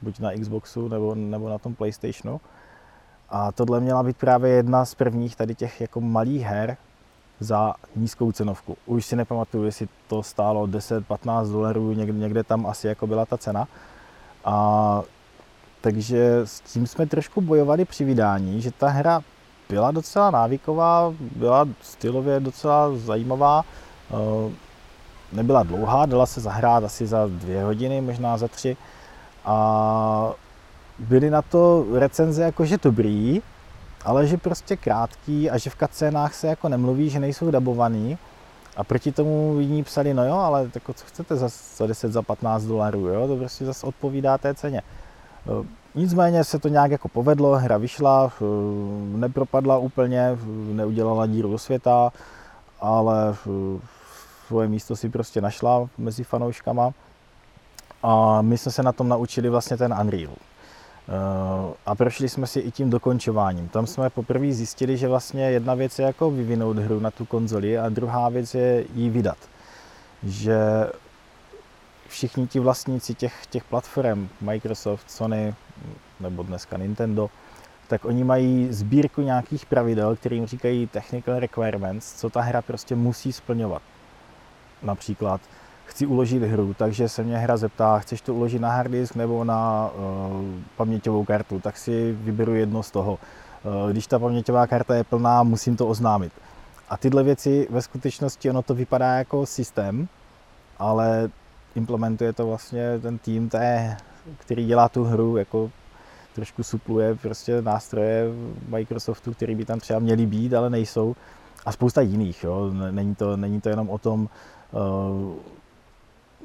buď na Xboxu nebo, nebo na tom PlayStationu. A tohle měla být právě jedna z prvních tady těch jako malých her za nízkou cenovku. Už si nepamatuju, jestli to stálo deset patnáct dolarů, někde, někde tam asi jako byla ta cena. A takže s tím jsme trošku bojovali při vydání, že ta hra byla docela návyková, byla stylově docela zajímavá, nebyla dlouhá, dala se zahrát asi za dvě hodiny, možná za tři. A byly na to recenze jakože dobrý, ale že prostě krátký a že v cutscénách se jako nemluví, že nejsou dabovaný. A proti tomu jiní psali, no jo, ale jako co chcete za, za deset, za patnáct dolarů, jo, to prostě zase odpovídá té ceně. Nicméně se to nějak jako povedlo, hra vyšla, nepropadla úplně, neudělala díru do světa ale svoje místo si prostě našla mezi fanouškama. A my jsme se na tom naučili vlastně ten Unreal. A prošli jsme si i tím dokončováním. Tam jsme poprvé zjistili, že vlastně jedna věc je jako vyvinout hru na tu konzoli a druhá věc je ji vydat. Že všichni ti vlastníci těch, těch platform, Microsoft, Sony nebo dneska Nintendo, tak oni mají sbírku nějakých pravidel, kterým říkají technical requirements, co ta hra prostě musí splňovat. Například chci uložit hru, takže se mě hra zeptá, chceš to uložit na hard disk nebo na uh, paměťovou kartu, tak si vyberu jedno z toho. Uh, když ta paměťová karta je plná, musím to oznámit. A tyhle věci ve skutečnosti, ono to vypadá jako systém, ale implementuje to vlastně ten tým, té, který dělá tu hru, jako trošku supluje prostě nástroje Microsoftu, který by tam třeba měly být, ale nejsou. A spousta jiných, jo. Není to, není to jenom o tom, uh,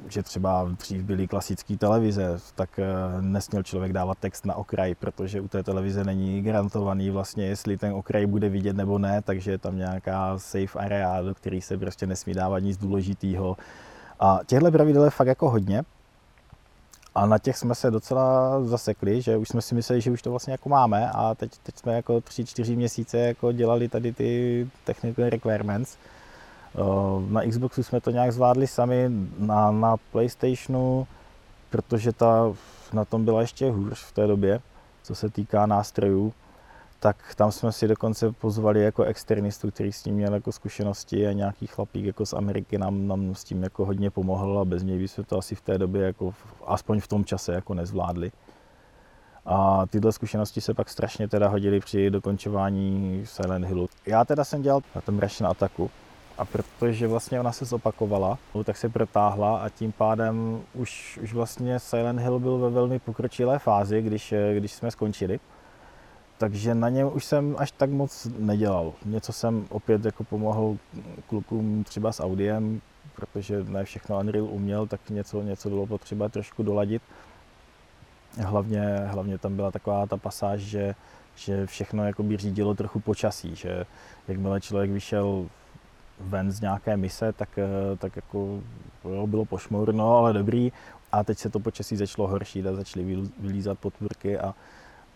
že třeba dřív byly klasické televize, tak nesměl člověk dávat text na okraj, protože u té televize není garantovaný vlastně, jestli ten okraj bude vidět nebo ne, takže je tam nějaká safe area, do které se prostě nesmí dávat nic důležitého. A těchto pravidel je fakt jako hodně. A na těch jsme se docela zasekli, že už jsme si mysleli, že už to vlastně jako máme a teď, teď jsme jako tři, čtyři měsíce jako dělali tady ty technical requirements. Na Xboxu jsme to nějak zvládli sami, na, na PlayStationu, protože ta na tom byla ještě hůř v té době, co se týká nástrojů, tak tam jsme si dokonce pozvali jako externistu, který s tím měl jako zkušenosti a nějaký chlapík jako z Ameriky nám, nám s tím jako hodně pomohl a bez něj bychom to asi v té době, jako, aspoň v tom čase, jako nezvládli. A tyhle zkušenosti se pak strašně teda hodily při dokončování Silent Hillu. Já teda jsem dělal na tom Rush'N Attacku. A protože vlastně ona se zopakovala, tak se protáhla a tím pádem už, už vlastně Silent Hill byl ve velmi pokročilé fázi, když, když jsme skončili. Takže na něm už jsem až tak moc nedělal. Něco jsem opět jako pomohl klukům třeba s audiem, protože ne všechno Unreal uměl, tak něco, něco bylo potřeba trošku doladit. Hlavně, hlavně tam byla taková ta pasáž, že, že všechno jakoby řídilo trochu počasí, že jakmile člověk vyšel ven z nějaké mise, tak, tak jako jo, bylo pošmourno, ale dobrý. A teď se to počasí začalo horší, a začaly vylízat potvůrky a,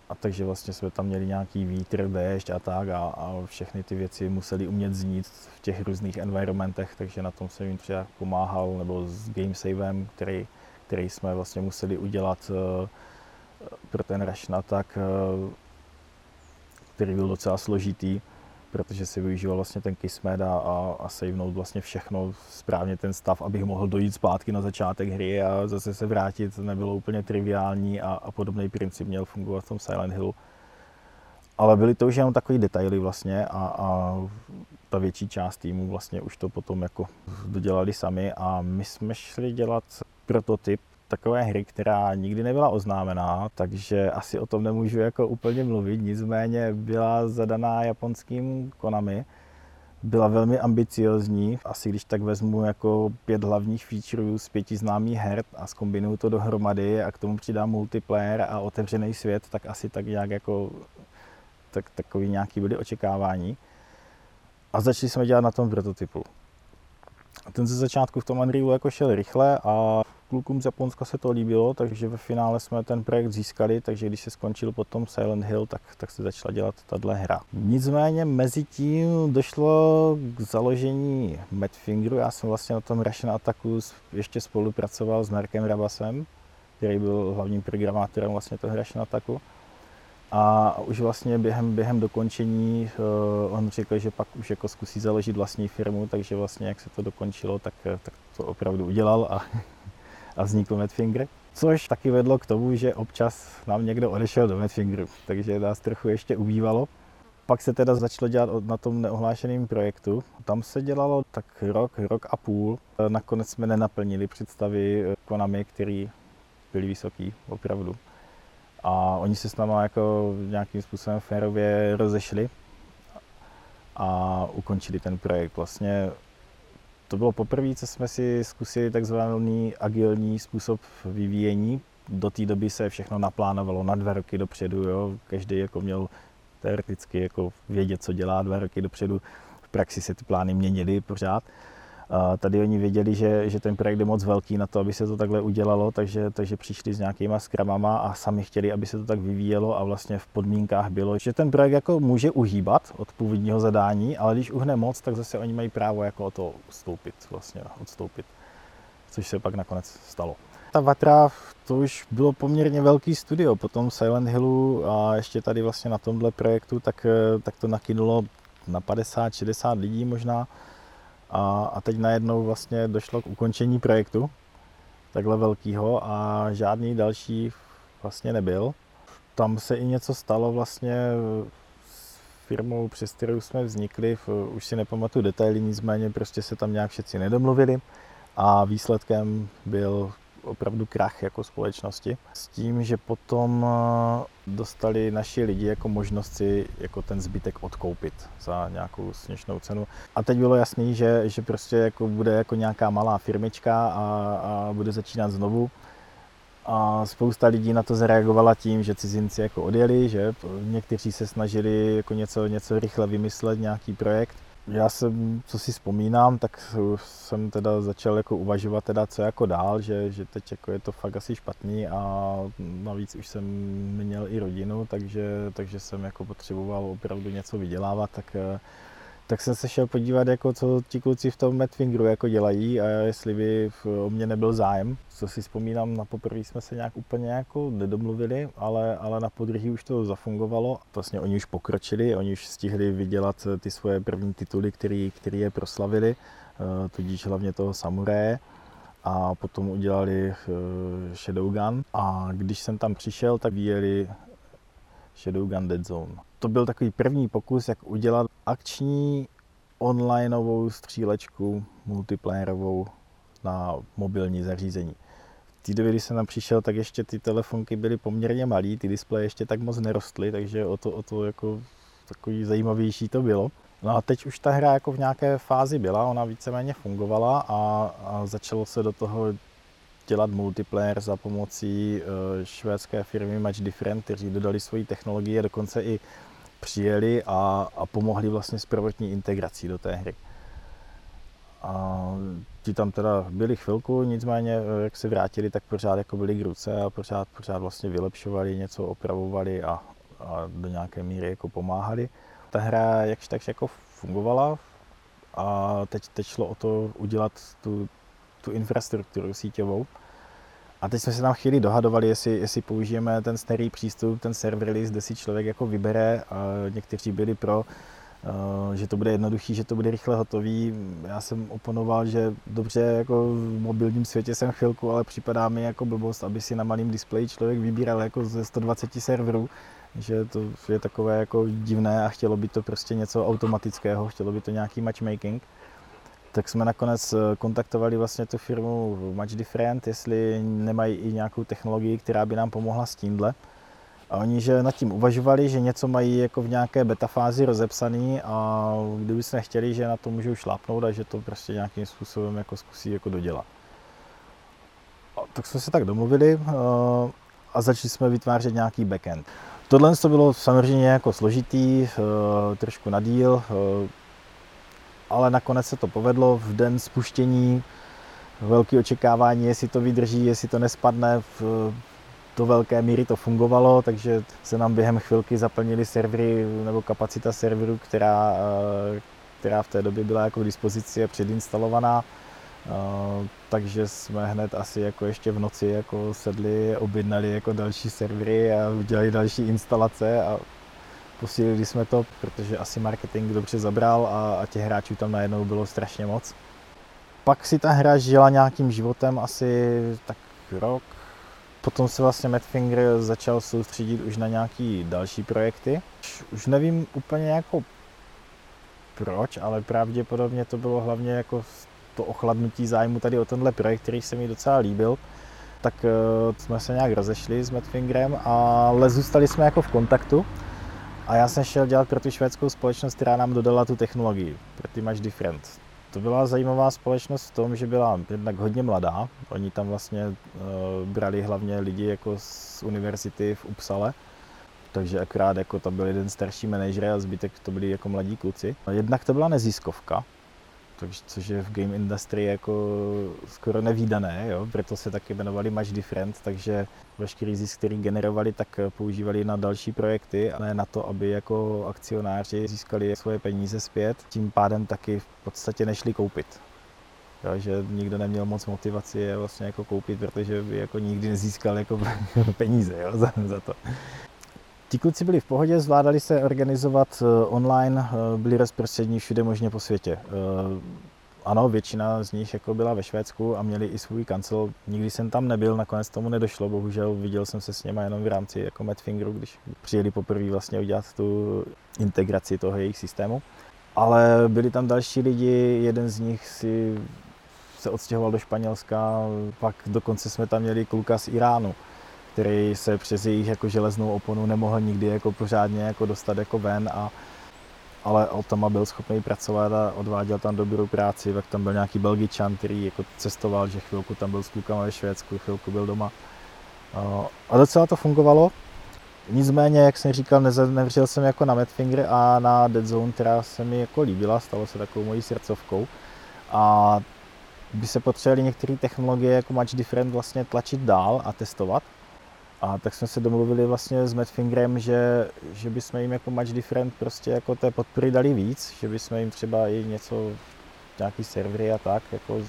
a takže vlastně jsme tam měli nějaký vítr, déšť a tak a, a všechny ty věci museli umět znít v těch různých environmentech, takže na tom jsem jim třeba pomáhal, nebo s gamesavem, který, který jsme vlastně museli udělat uh, pro ten Rush'N Attack, uh, který byl docela složitý, protože si využíval vlastně ten kismet a, a, a savenout vlastně všechno, správně ten stav, abych mohl dojít zpátky na začátek hry a zase se vrátit, nebylo úplně triviální a, a podobný princip měl fungovat v tom Silent Hillu. Ale byly to už jenom takový detaily vlastně a, a ta větší část týmu vlastně už to potom jako dodělali sami a my jsme šli dělat prototyp takové hry, která nikdy nebyla oznámená, takže asi o tom nemůžu jako úplně mluvit, nicméně byla zadaná japonským Konami. Byla velmi ambiciozní, asi když tak vezmu jako pět hlavních featureů z pěti známých her a zkombinuju to dohromady a k tomu přidám multiplayer a otevřený svět, tak asi tak nějak jako tak, takový nějaký byly očekávání. A začali jsme dělat na tom prototypu. Ten ze začátku v tom Unrealu jako šel rychle a klukům z Japonska se to líbilo, takže ve finále jsme ten projekt získali, takže když se skončil potom Silent Hill, tak, tak se začala dělat tato hra. Nicméně mezi tím došlo k založení Madfingeru. Já jsem vlastně na tom Rush'N Attacku ještě spolupracoval s Markem Rabašem, který byl hlavním programátorem vlastně toho Rush'N Attacku. A už vlastně během, během dokončení uh, on řekl, že pak už jako zkusí založit vlastní firmu, takže vlastně jak se to dokončilo, tak, tak to opravdu udělal a, a vznikl Madfinger. Což taky vedlo k tomu, že občas nám někdo odešel do Madfingeru, takže nás trochu ještě ubývalo. Pak se teda začalo dělat na tom neohlášeném projektu. Tam se dělalo tak rok, rok a půl. Nakonec jsme nenaplnili představy Konami, který byly vysoký, opravdu. A oni se s náma jako nějakým způsobem férově rozešli a ukončili ten projekt. Vlastně to bylo poprvé, co jsme si zkusili takzvaný agilní způsob vyvíjení. Do té doby se všechno naplánovalo na dva roky dopředu. Jo? Každý jako měl teoreticky jako vědět, co dělá dva roky dopředu. V praxi se ty plány měnily pořád. A tady oni věděli, že, že ten projekt je moc velký na to, aby se to takhle udělalo, takže, takže přišli s nějakýma skramama a sami chtěli, aby se to tak vyvíjelo a vlastně v podmínkách bylo, že ten projekt jako může uhýbat od původního zadání, ale když uhne moc, tak zase oni mají právo jako o to odstoupit, vlastně, odstoupit, což se pak nakonec stalo. Ta Vatra, to už bylo poměrně velký studio, potom Silent Hillu a ještě tady vlastně na tomhle projektu, tak, tak to nakynulo na padesát šedesát lidí možná. A, a teď najednou vlastně došlo k ukončení projektu, takhle velkýho, a žádný další vlastně nebyl. Tam se i něco stalo vlastně s firmou, přes kterou jsme vznikli, už si nepamatuju detaily, nicméně prostě se tam nějak všichni nedomluvili a výsledkem byl opravdu krach jako společnosti. S tím, že potom dostali naši lidi jako možnost si jako ten zbytek odkoupit za nějakou směšnou cenu. A teď bylo jasný, že, že prostě jako bude jako nějaká malá firmička a, a bude začínat znovu. A spousta lidí na to zareagovala tím, že cizinci jako odjeli, že někteří se snažili jako něco, něco rychle vymyslet, nějaký projekt. Já jsem, co si vzpomínám, tak jsem teda začal jako uvažovat teda co jako dál, že, že teď jako je to fakt asi špatný a navíc už jsem měl i rodinu, takže, takže jsem jako potřeboval opravdu něco vydělávat, tak, tak jsem se šel podívat, jako co ti kluci v tom Madfingeru jako dělají a jestli by o mě nebyl zájem. Co si vzpomínám, na poprvé jsme se nějak úplně jako nedomluvili, ale, ale na podruhé už to zafungovalo. Vlastně oni už pokročili, oni už stihli vydělat ty svoje první tituly, který, který je proslavili, tudíž hlavně toho samuraje. A potom udělali Shadowgun. A když jsem tam přišel, tak vyjeli Shadowgun Dead Zone. To byl takový první pokus, jak udělat akční onlineovou střílečku multiplayerovou na mobilní zařízení. V té době, když jsem tam přišel, tak ještě ty telefonky byly poměrně malý, ty displeje ještě tak moc nerostly, takže o to, o to jako takový zajímavější to bylo. No a teď už ta hra jako v nějaké fázi byla, ona víceméně fungovala a, a začalo se do toho dělat multiplayer za pomocí švédské firmy Match Different, kteří dodali svoji technologie, dokonce i přijeli a, a pomohli vlastně s prvotní integrací do té hry. A ti tam teda byli chvilku, nicméně jak se vrátili, tak pořád jako byli k ruce a pořád, pořád vlastně vylepšovali, něco opravovali a, a do nějaké míry jako pomáhali. Ta hra jakž tak jako fungovala a teď, teď šlo o to udělat tu tu infrastrukturu síťovou. A teď jsme se tam chvíli dohadovali, jestli, jestli použijeme ten starý přístup, ten serverless, kde si člověk jako vybere. A někteří byli pro, že to bude jednoduchý, že to bude rychle hotový. Já jsem oponoval, že dobře, jako v mobilním světě jsem chvilku, ale připadá mi jako blbost, aby si na malém displeji člověk vybíral jako ze sto dvacet serverů. Že to je takové jako divné a chtělo by to prostě něco automatického, chtělo by to nějaký matchmaking. Tak jsme nakonec kontaktovali vlastně tu firmu Match Different, jestli nemají i nějakou technologii, která by nám pomohla s tímhle. A oni že nad tím uvažovali, že něco mají jako v nějaké beta fázi rozepsaný a kdyby jsme chtěli, že na to můžou šlápnout a že to prostě nějakým způsobem jako zkusí jako dodělat. A tak jsme se tak domluvili a začali jsme vytvářet nějaký backend. Tohle to bylo samozřejmě jako složitý, trošku na díl. Ale nakonec se to povedlo v den spuštění, velké očekávání, jestli to vydrží, jestli to nespadne, do velké míry to fungovalo, takže se nám během chvilky zaplnily servery nebo kapacita serveru, která, která v té době byla jako k dispozici a předinstalovaná. Takže jsme hned asi jako ještě v noci jako sedli, objednali jako další servery a udělali další instalace. A posílili jsme to, protože asi marketing dobře zabral a, a těch hráčů tam najednou bylo strašně moc. Pak si ta hra žila nějakým životem asi tak rok. Potom se vlastně Madfinger začal soustředit už na nějaké další projekty. Už nevím úplně jako proč, ale pravděpodobně to bylo hlavně jako to ochladnutí zájmu tady o tenhle projekt, který se mi docela líbil. Tak jsme se nějak rozešli s Madfingerem, ale zůstali jsme jako v kontaktu. A já jsem šel dělat pro tu švédskou společnost, která nám dodala tu technologii, pro ty Match Different. To byla zajímavá společnost v tom, že byla jednak hodně mladá. Oni tam vlastně uh, brali hlavně lidi jako z univerzity v Uppsale. takže akorát jako tam byl jeden starší manažer a zbytek to byli jako mladí kluci. Jednak to byla neziskovka, což je v game industry jako skoro nevídané, jo? Proto se taky jmenovali Match Different, takže veškerý zisk, který generovali, tak používali na další projekty, ale na to, aby jako akcionáři získali svoje peníze zpět, tím pádem taky v podstatě nešli koupit. Jo, že nikdo neměl moc motivaci je vlastně jako koupit, protože by jako nikdy nezískal jako peníze, jo, za, za to. Ti kluci byli v pohodě, zvládali se organizovat online, byli rozprostřední všude možně po světě. Ano, většina z nich jako byla ve Švédsku a měli i svůj kancel. Nikdy jsem tam nebyl, nakonec tomu nedošlo, bohužel viděl jsem se s nimi jenom v rámci jako Madfingeru, když přijeli poprvé vlastně udělat tu integraci toho jejich systému. Ale byli tam další lidi, jeden z nich si se odstěhoval do Španělska, pak dokonce jsme tam měli kluka z Iránu, který se přes jejich jako železnou oponu nemohl nikdy jako pořádně jako dostat jako ven, a, ale tam byl schopný pracovat a odváděl tam dobrou práci. Tak tam byl nějaký Belgičan, který jako cestoval, že chvilku tam byl s klukama ve Švédsku, chvilku byl doma. A docela to fungovalo. Nicméně, jak jsem říkal, nevřel jsem jako na Madfinger a na Dead Zone, která se mi jako líbila, stalo se takovou mojí srdcovkou. A by se potřebovaly některé technologie jako Match Different vlastně tlačit dál a testovat. A tak jsme se domluvili vlastně s Madfingerem, že, že bychom jim jako Match Different prostě jako té podpory dali víc, že bychom jim třeba i něco, nějaký servery a tak, jako z...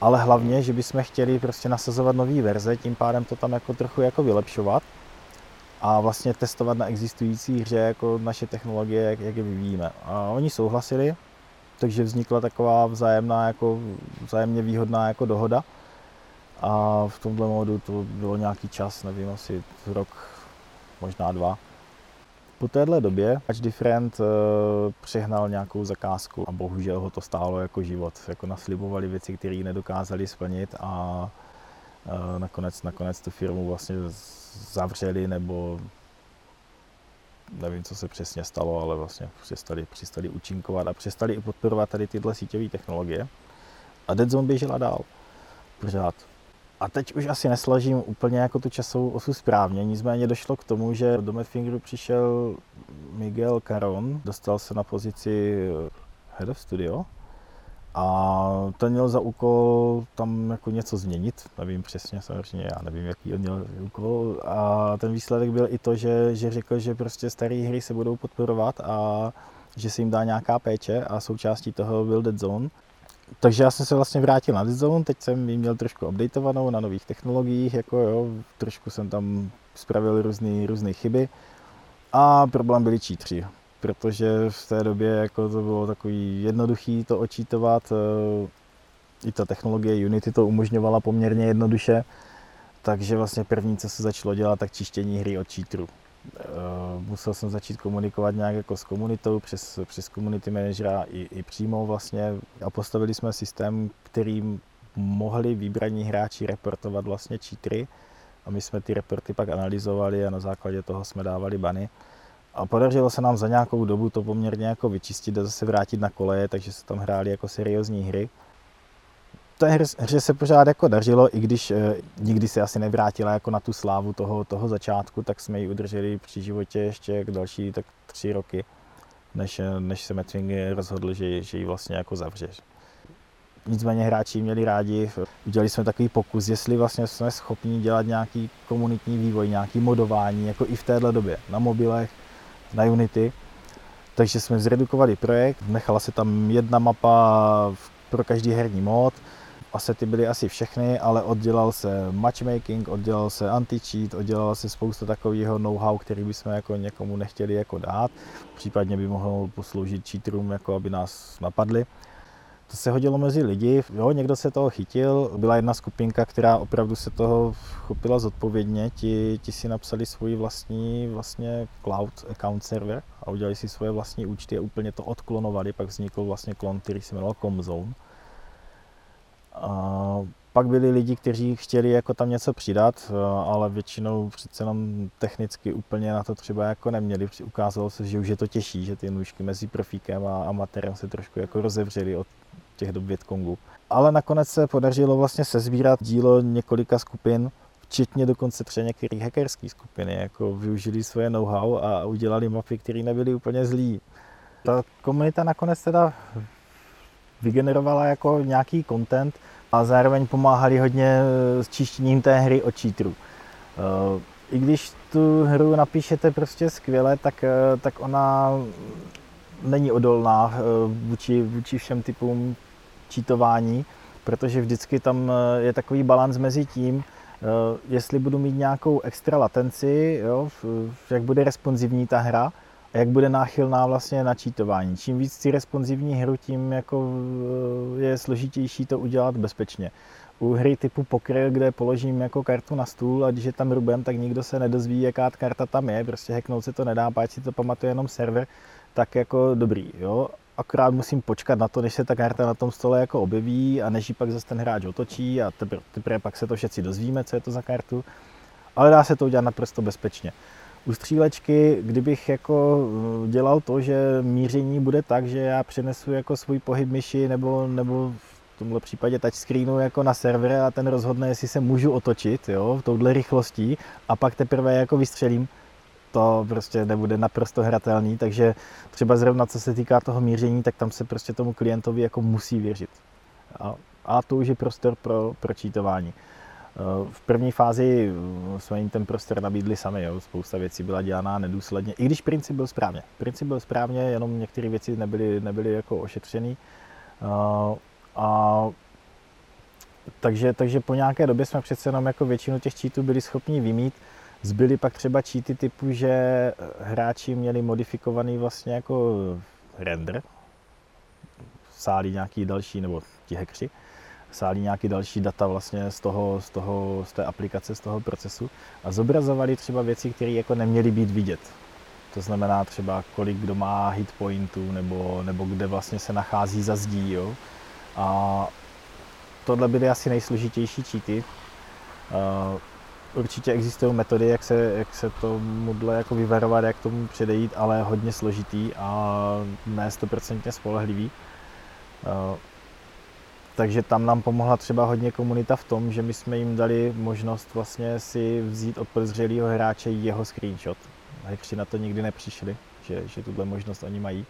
ale hlavně, že bychom chtěli prostě nasazovat nový verze, tím pádem to tam jako trochu jako vylepšovat a vlastně testovat na existující hře jako naše technologie, jak, jak je vyvíjíme. A oni souhlasili, takže vznikla taková vzájemná, jako, vzájemně výhodná jako dohoda. A v tomhle módu to bylo nějaký čas, nevím, asi rok, možná dva. Po téhle době Match Different e, přehnal nějakou zakázku a bohužel ho to stálo jako život. Jako naslibovali věci, které nedokázali splnit a e, nakonec, nakonec tu firmu vlastně zavřeli, nebo nevím, co se přesně stalo, ale vlastně přestali, přestali účinkovat a přestali i podporovat tady tyhle síťové technologie. A Dead Zone běžela dál, pořád. A teď už asi neslažím úplně jako tu časovou osu správně, nicméně došlo k tomu, že do Madfingeru přišel Miguel Caron, dostal se na pozici Head of Studio a ten měl za úkol tam jako něco změnit, nevím přesně samozřejmě, já nevím, jaký on měl úkol, a ten výsledek byl i to, že, že řekl, že prostě staré hry se budou podporovat a že se jim dá nějaká péče a součástí toho byl Dead Zone. Takže já jsem se vlastně vrátil na Dead Zone, teď jsem ji měl trošku updateovanou na nových technologiích, jako jo, trošku jsem tam spravil různé různé chyby a problém byli cheatři, protože v té době jako to bylo takový jednoduchý to očítovat, i ta technologie Unity to umožňovala poměrně jednoduše, takže vlastně první, co se začalo dělat, tak čištění hry od cheatrů. Musel jsem začít komunikovat nějak jako s komunitou, přes, přes community manažera i, i přímo vlastně. A postavili jsme systém, kterým mohli vybraní hráči reportovat vlastně cheatery. A my jsme ty reporty pak analyzovali a na základě toho jsme dávali bany. A podařilo se nám za nějakou dobu to poměrně jako vyčistit a zase vrátit na koleje, takže se tam hrály jako seriózní hry. Té hře se pořád jako dařilo, i když eh, nikdy se asi nevrátila jako na tu slávu toho, toho začátku, tak jsme ji udrželi při životě ještě k další tak tři roky, než, než se Madfinger rozhodl, že, že ji vlastně jako zavře. Nicméně hráči měli rádi, udělali jsme takový pokus, jestli vlastně jsme schopni dělat nějaký komunitní vývoj, nějaký modování, jako i v téhle době, na mobilech, na Unity. Takže jsme zredukovali projekt, nechala se tam jedna mapa pro každý herní mod. Asety byly asi všechny, ale oddělal se matchmaking, oddělal se anti-cheat, oddělal se spousta takového know-how, který bychom jako někomu nechtěli jako dát. Případně by mohl posloužit cheaterům, jako aby nás napadli. To se hodilo mezi lidi, jo, někdo se toho chytil. Byla jedna skupinka, která opravdu se toho chopila zodpovědně. Ti, ti si napsali svůj vlastní vlastně cloud account server a udělali si svoje vlastní účty a úplně to odklonovali. Pak vznikl vlastně klon, který se jmenoval Comzone. A pak byli lidi, kteří chtěli jako tam něco přidat, ale většinou přece jenom technicky úplně na to třeba jako neměli. Ukázalo se, že už je to těžší, že ty nůžky mezi profíkem a amatérem se trošku jako rozevřely od těch dob Vietcongu. Ale nakonec se podařilo vlastně sesbírat dílo několika skupin, včetně dokonce třeba některých hackerských skupiny, jako využili svoje know-how a udělali mapy, které nebyly úplně zlý. Ta komunita nakonec teda vygenerovala jako nějaký content a zároveň pomáhali hodně s čištěním té hry od cheaterů. I když tu hru napíšete prostě skvěle, tak, tak ona není odolná vůči, vůči všem typům cheatování, protože vždycky tam je takový balanc mezi tím, jestli budu mít nějakou extra latenci, jo, jak bude responsivní ta hra a jak bude náchylná vlastně na cheatování. Čím víc si responsivní hru, tím jako je složitější to udělat bezpečně. U hry typu poker, kde položím jako kartu na stůl a když je tam ruben, tak nikdo se nedozví, jaká karta tam je, prostě hacknout se to nedá, páč si to pamatuje jenom server, tak jako dobrý, jo. Akorát musím počkat na to, než se ta karta na tom stole jako objeví a než ji pak zase ten hráč otočí a teprve, teprve pak se to všetci dozvíme, co je to za kartu, ale dá se to udělat naprosto bezpečně. U střílečky, kdybych jako dělal to, že míření bude tak, že já přenesu jako svůj pohyb myši nebo, nebo v tomhle případě touchscreenu jako na server a ten rozhodne, jestli se můžu otočit, jo, touhle rychlostí a pak teprve jako vystřelím, to prostě nebude naprosto hratelný, takže třeba zrovna co se týká toho míření, tak tam se prostě tomu klientovi jako musí věřit. A, a to už je prostor pro, pro cheatování. V první fázi jsme jim ten prostor nabídli sami, jo. Spousta věcí byla dělaná nedůsledně, i když princip byl správně. Princip byl správně, jenom některé věci nebyly, nebyly jako ošetřený. A, a, takže, takže po nějaké době jsme přece jenom jako většinu těch cheatů byli schopni vymít. Zbyly pak třeba cheaty typu, že hráči měli modifikovaný vlastně jako render, sálí nějaký další, nebo ti hackři, sálí nějaký další data vlastně z, toho, z, toho, z té aplikace, z toho procesu a zobrazovali třeba věci, které jako neměly být vidět. To znamená třeba kolik kdo má hit pointů, nebo, nebo kde vlastně se nachází za zdí, jo. A tohle byly asi nejsložitější cheaty. Určitě existují metody, jak se, jak se tomuhle jako vyvarovat, jak tomu předejít, ale hodně složitý a ne stoprocentně spolehlivý. Takže tam nám pomohla třeba hodně komunita v tom, že my jsme jim dali možnost vlastně si vzít od podezřelého hráče jeho screenshot. Hackři na to nikdy nepřišli, že, že tuhle možnost oni mají.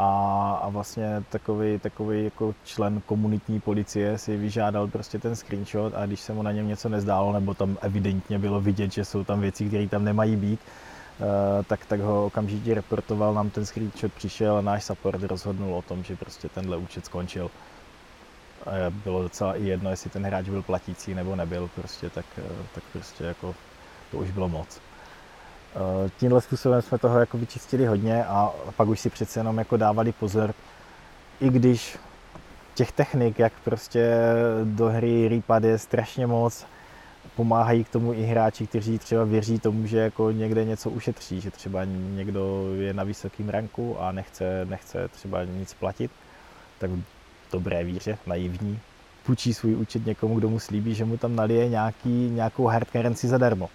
A, a vlastně takový, takový jako člen komunitní policie si vyžádal prostě ten screenshot a když se mu na něm něco nezdálo, nebo tam evidentně bylo vidět, že jsou tam věci, které tam nemají být, tak, tak ho okamžitě reportoval, nám ten screenshot přišel a náš support rozhodnul o tom, že prostě tenhle účet skončil. A bylo docela i jedno, jestli ten hráč byl platící nebo nebyl, prostě, tak, tak prostě jako to už bylo moc. Tímhle způsobem jsme toho jako vyčistili hodně a pak už si přece jenom jako dávali pozor, i když těch technik, jak prostě do hry rýpat je strašně moc, pomáhají k tomu i hráči, kteří třeba věří tomu, že jako někde něco ušetří, že třeba někdo je na vysokém ranku a nechce, nechce třeba nic platit, tak v dobré víře, naivní, půjčí svůj účet někomu, kdo mu slíbí, že mu tam nalije nějaký, nějakou hard currency zadarmo.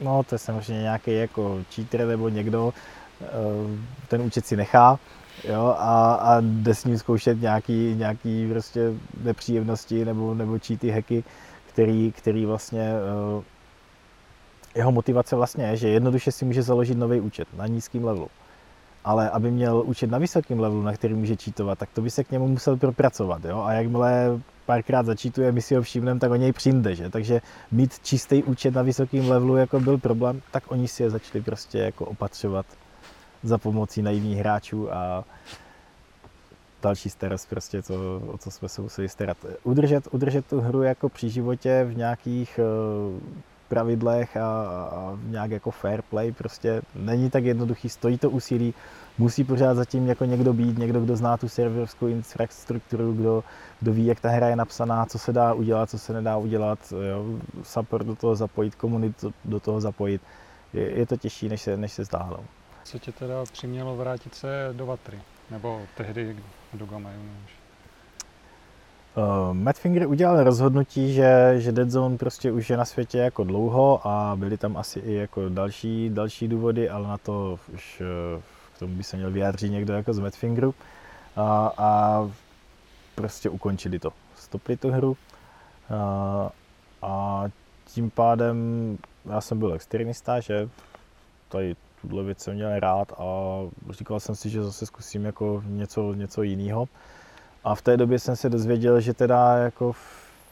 No, to je samozřejmě nějaký jako cheater nebo někdo, ten účet si nechá, jo, a, a jde s ním zkoušet nějaký, nějaký prostě nepříjemnosti nebo, nebo cheaty, hacky, který, který vlastně, jeho motivace vlastně je, že jednoduše si může založit nový účet na nízkém levelu, ale aby měl účet na vysokém levelu, na který může cheatovat, tak to by se k němu musel propracovat, jo, a jakmile párkrát začítuje, my si ho všimneme, tak o něj přijde, že? Takže mít čistý účet na vysokém levelu jako byl problém, tak oni si je začali prostě jako opatřovat za pomocí naivních hráčů a další starost prostě, co, o co jsme se museli starat. Udržet, udržet tu hru jako při životě v nějakých pravidlech a, a nějak jako fair play prostě není tak jednoduchý, stojí to úsilí, musí pořád zatím jako někdo být, někdo, kdo zná tu serverskou infrastrukturu, kdo, kdo ví, jak ta hra je napsaná, co se dá udělat, co se nedá udělat, jo, support do toho zapojit, komunitu do toho zapojit. Je, je to těžší, než se, než se stáhlo. Co tě teda přimělo vrátit se do Vatry? Nebo tehdy do Gamajunu? Uh, Madfinger udělal rozhodnutí, že, že Dead Zone prostě už je na světě jako dlouho a byly tam asi i jako další, další důvody, ale na to už uh, k tomu by se měl vyjádřit někdo jako z Madfingeru a, a prostě ukončili to. Stopli tu hru a, a tím pádem já jsem byl externista, že tady tuhle věc jsem měl rád a říkal jsem si, že zase zkusím jako něco, něco jiného. A v té době jsem se dozvěděl, že teda jako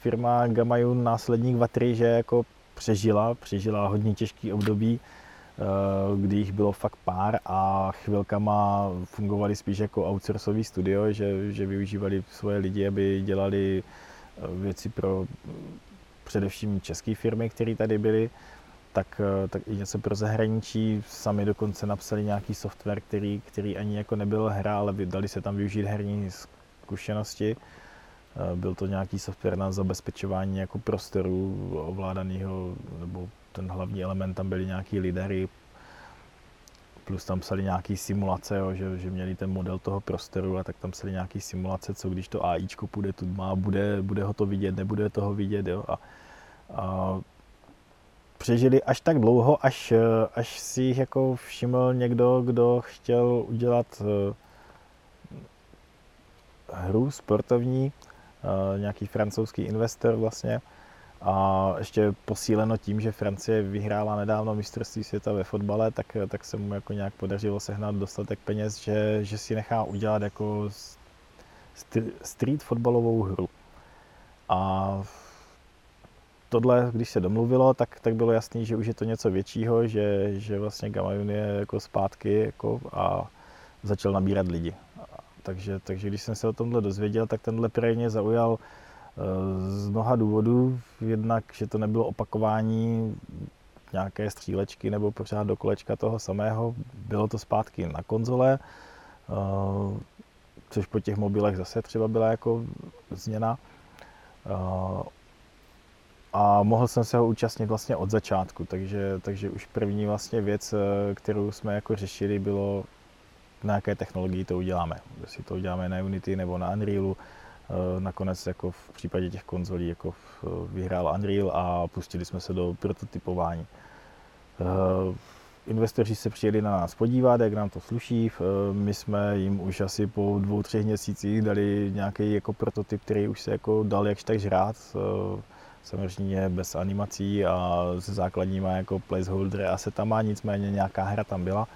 firma Gamajun, následník Vatry, že jako přežila, přežila hodně těžký období, kdy jich bylo fakt pár a chvilkama fungovali spíš jako outsourcový studio, že, že využívali svoje lidi, aby dělali věci pro především české firmy, které tady byly, tak, tak i něco pro zahraničí. Sami dokonce napsali nějaký software, který, který ani jako nebyl hra, ale dali se tam využít herní zkušenosti. Byl to nějaký software na zabezpečování jako prostoru ovládaného, nebo ten hlavní element, tam byly nějaký lidary, plus tam psali nějaký simulace, jo, že, že měli ten model toho prostoru a tak tam psali nějaký simulace, co když to AIčko půjde tudma, bude, bude ho to vidět, nebude toho vidět. Jo, a, a přežili až tak dlouho, až, až si jich jako všiml někdo, kdo chtěl udělat hru sportovní, nějaký francouzský investor vlastně. A ještě posíleno tím, že Francie vyhrála nedávno mistrovství světa ve fotbale, tak, tak se mu jako nějak podařilo sehnat dostatek peněz, že, že si nechá udělat jako street fotbalovou hru. A tohle, když se domluvilo, tak, tak bylo jasné, že už je to něco většího, že, že vlastně Gamajun je jako zpátky jako a začal nabírat lidi. Takže, takže když jsem se o tomhle dozvěděl, tak tenhle projekt mě zaujal z mnoha důvodů, jednak, že to nebylo opakování nějaké střílečky nebo pořád do kolečka toho samého, bylo to zpátky na konzole, což po těch mobilech zase třeba byla jako změna. A mohl jsem se ho účastnit vlastně od začátku, takže, takže už první vlastně věc, kterou jsme jako řešili, bylo, na jaké technologii to uděláme, jestli to uděláme na Unity nebo na Unrealu. Nakonec jako v případě těch konzolí jako vyhrál Unreal a pustili jsme se do prototypování. Investoři se přijeli na nás podívat, jak nám to sluší. My jsme jim už asi po dvou, třech měsících dali nějaký jako prototyp, který už se jako dal jakž tak žrát. Samozřejmě bez animací a se základníma jako placeholdery a setama, nicméně nějaká hra tam byla.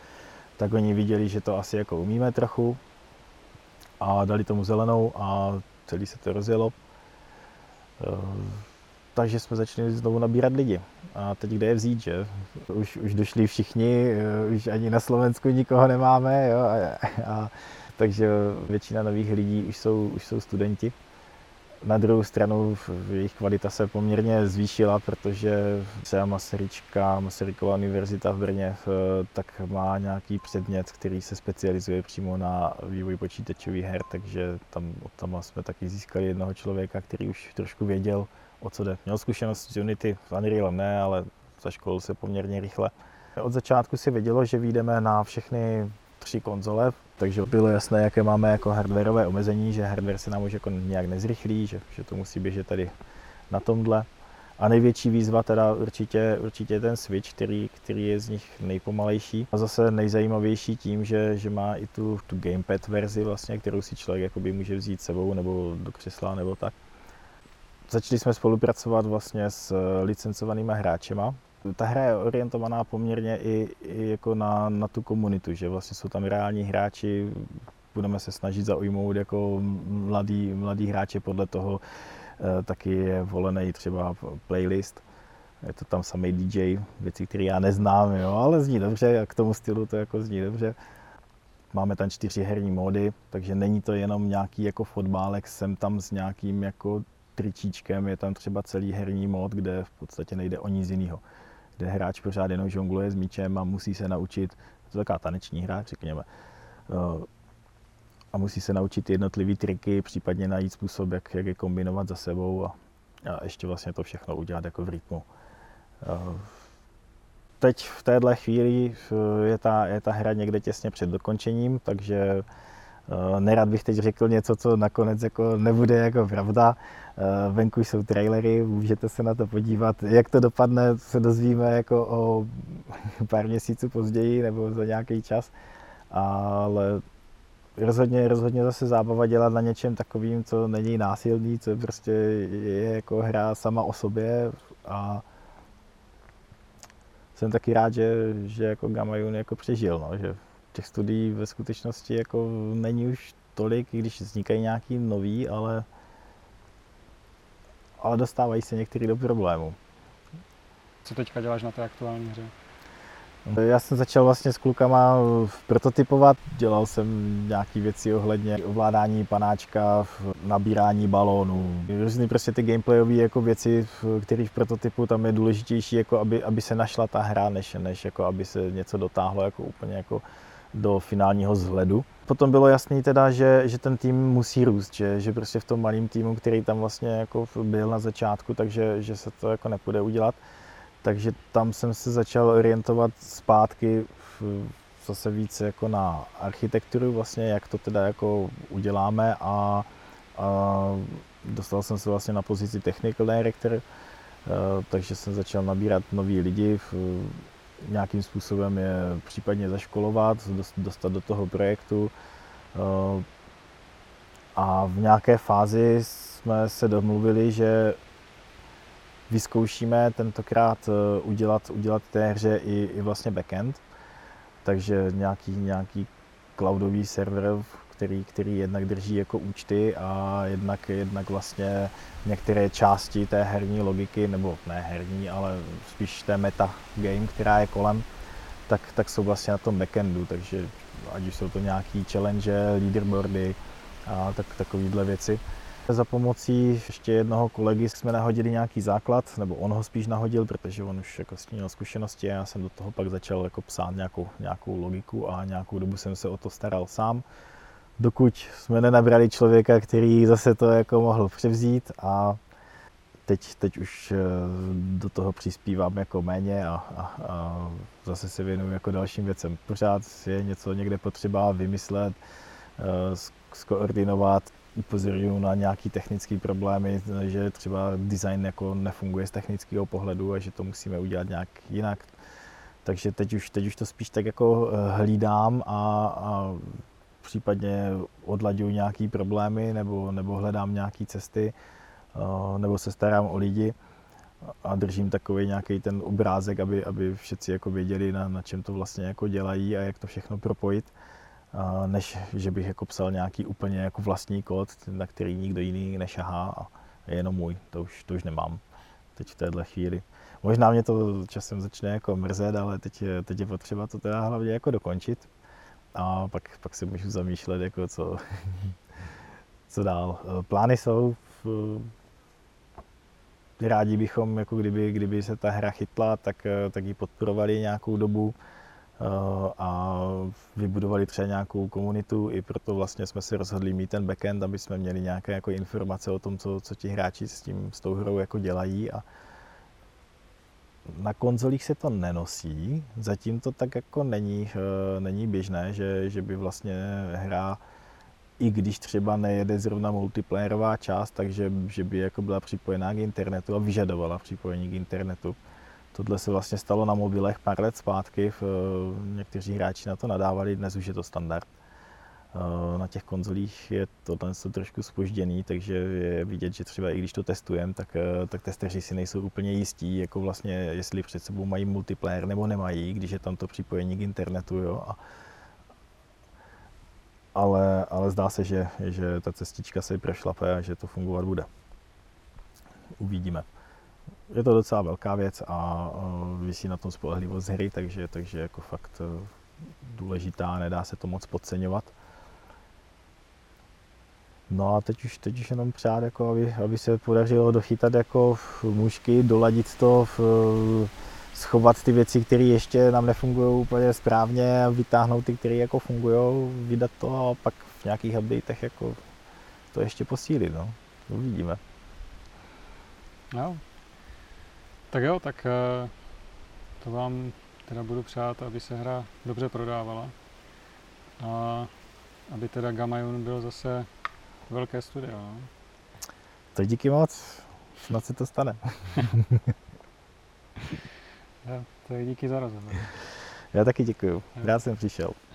Tak oni viděli, že to asi jako umíme trochu a dali tomu zelenou a celý se to rozjelo. Takže jsme začali znovu nabírat lidi. A teď kde je vzít, že? Už, už došli všichni, už ani na Slovensku nikoho nemáme. Jo? A, a, takže většina nových lidí už jsou, už jsou studenti. Na druhou stranu jejich kvalita se poměrně zvýšila, protože třeba Masarykova, Masarykova univerzita v Brně tak má nějaký předmět, který se specializuje přímo na vývoj počítačových her, takže tam, tam jsme taky získali jednoho člověka, který už trošku věděl, o co jde. Měl zkušenost s Unity, s Unrealem ne, ale zaškolil se poměrně rychle. Od začátku si vědělo, že vyjdeme na všechny tři konzole, takže bylo jasné, jaké máme jako hardwareové omezení, že hardware se nám už jako nějak nezrychlí, že, že to musí běžet tady na tomhle. A největší výzva teda určitě, určitě ten Switch, který, který je z nich nejpomalejší. A zase nejzajímavější tím, že, že má i tu, tu gamepad verzi vlastně, kterou si člověk jakoby může vzít sebou nebo do křesla nebo tak. Začali jsme spolupracovat vlastně s licencovanýma hráčema. Ta hra je orientovaná poměrně i, i jako na, na tu komunitu, že vlastně jsou tam reální hráči, budeme se snažit zaujmout jako mladí, mladí hráče, podle toho e, taky je volený třeba playlist, je to tam samý D J, věci, které já neznám, jo, ale zní dobře a k tomu stylu to jako zní dobře. Máme tam čtyři herní módy, takže není to jenom nějaký jako fotbálek, jsem tam s nějakým jako tričíčkem, je tam třeba celý herní mód, kde v podstatě nejde o nic jiného. Kde hráč pořád jenom žongluje s míčem a musí se naučit, to je taková taneční hra, řekněme, a musí se naučit jednotlivý triky, případně najít způsob, jak, jak je kombinovat za sebou a, a ještě vlastně to všechno udělat jako v rytmu. Teď v téhle chvíli je ta, je ta hra někde těsně před dokončením, takže nerad bych teď řekl něco, co nakonec jako nebude jako pravda. Venku jsou trailery, můžete se na to podívat. Jak to dopadne, se dozvíme jako o pár měsíců později nebo za nějaký čas. Ale rozhodně, rozhodně zase zábava dělat na něčem takovým, co není násilný, co prostě je jako hra sama o sobě a, jsem taky rád, že, že jako Gamajun jako přežil, no, že těch studií ve skutečnosti jako není už tolik, když vznikají nějaký nový, ale, ale dostávají se některý do problémů. Co teďka děláš na té aktuální hře? Já jsem začal vlastně s klukama prototypovat, dělal jsem nějaké věci ohledně ovládání panáčka, nabírání balónů, různé prostě ty gameplayové jako věci, které v prototypu tam je důležitější, jako aby, aby se našla ta hra, než, než jako aby se něco dotáhlo jako úplně jako do finálního vzhledu. Potom bylo jasné teda, že, že ten tým musí růst, že, že prostě v tom malém týmu, který tam vlastně jako byl na začátku, takže že se to jako nepůjde udělat. Takže tam jsem se začal orientovat zpátky zase víc jako na architekturu, vlastně, jak to teda jako uděláme a, a dostal jsem se vlastně na pozici technical director, takže jsem začal nabírat nový lidi, nějakým způsobem je případně zaškolovat, dostat do toho projektu a v nějaké fázi jsme se domluvili, že vyzkoušíme tentokrát udělat, udělat té hře i, i vlastně backend, takže nějaký, nějaký cloudový server, který, který jednak drží jako účty a jednak, jednak vlastně některé části té herní logiky, nebo ne herní, ale spíš té meta game, která je kolem, tak, tak jsou vlastně na tom backendu, takže ať už jsou to nějaký challenge, leaderboardy a tak, takovýhle věci. Za pomocí ještě jednoho kolegy jsme nahodili nějaký základ, nebo on ho spíš nahodil, protože on už jako s tím měl zkušenosti a já jsem do toho pak začal jako psát nějakou, nějakou logiku a nějakou dobu jsem se o to staral sám, dokud jsme nenabrali člověka, který zase to jako mohl převzít a teď, teď už do toho přispívám jako méně a, a, a zase se věnuju jako dalším věcem. Pořád je něco někde potřeba vymyslet, skoordinovat. Upozorňuji na nějaké technické problémy, že třeba design jako nefunguje z technického pohledu a že to musíme udělat nějak jinak. Takže teď už, teď už to spíš tak jako hlídám a, a případně odlaďuji nějaké problémy nebo, nebo hledám nějaké cesty nebo se starám o lidi a držím takový nějaký ten obrázek, aby, aby všichni jako věděli, na, na čem to vlastně jako dělají a jak to všechno propojit. Než že bych jako psal nějaký úplně jako vlastní kód, na který nikdo jiný nešahá a je jenom můj, to už, to už nemám teď v téhle chvíli. Možná mě to časem začne jako mrzet, ale teď je, teď je potřeba to teda hlavně jako dokončit a pak, pak si můžu zamýšlet, jako co, co dál. Plány jsou, v, rádi bychom, jako kdyby, kdyby se ta hra chytla, tak, tak ji podporovali nějakou dobu. A vybudovali třeba nějakou komunitu, i proto vlastně jsme si rozhodli mít ten backend, aby jsme měli nějaké jako informace o tom, co, co ti hráči s tím, s tou hrou jako dělají. A na konzolích se to nenosí, zatím to tak jako není, není běžné, že, že by vlastně hra, i když třeba nejede zrovna multiplayerová část, takže že by jako byla připojená k internetu a vyžadovala připojení k internetu. Tohle se vlastně stalo na mobilech pár let zpátky, někteří hráči na to nadávali, dnes už je to standard. Na těch konzolích je tohle trošku zpožděný, takže je vidět, že třeba i když to testujeme, tak, tak testeři si nejsou úplně jistí, jako vlastně, jestli před sebou mají multiplayer nebo nemají, když je tam to připojení k internetu. Jo. A, ale, ale zdá se, že, že ta cestička se prošlape a že to fungovat bude. Uvidíme. Je to docela velká věc a visí na tom spolehlivost hry, takže, takže jako fakt důležitá, nedá se to moc podceňovat. No a teď už, teď už jenom přát, jako aby, aby se podařilo dochytat jako mužky, doladit to, schovat ty věci, které ještě nám nefungují úplně správně, vytáhnout ty, které jako fungují, vydat to a pak v nějakých updatech jako to ještě posílit, no. Uvidíme. No. Tak jo, tak to vám teda budu přát, aby se hra dobře prodávala a aby teda Gamajun byl zase velké studio. Tak díky moc, snad se to stane. Jo, tak díky za rozhovor. Já taky děkuju, rád jsem přišel.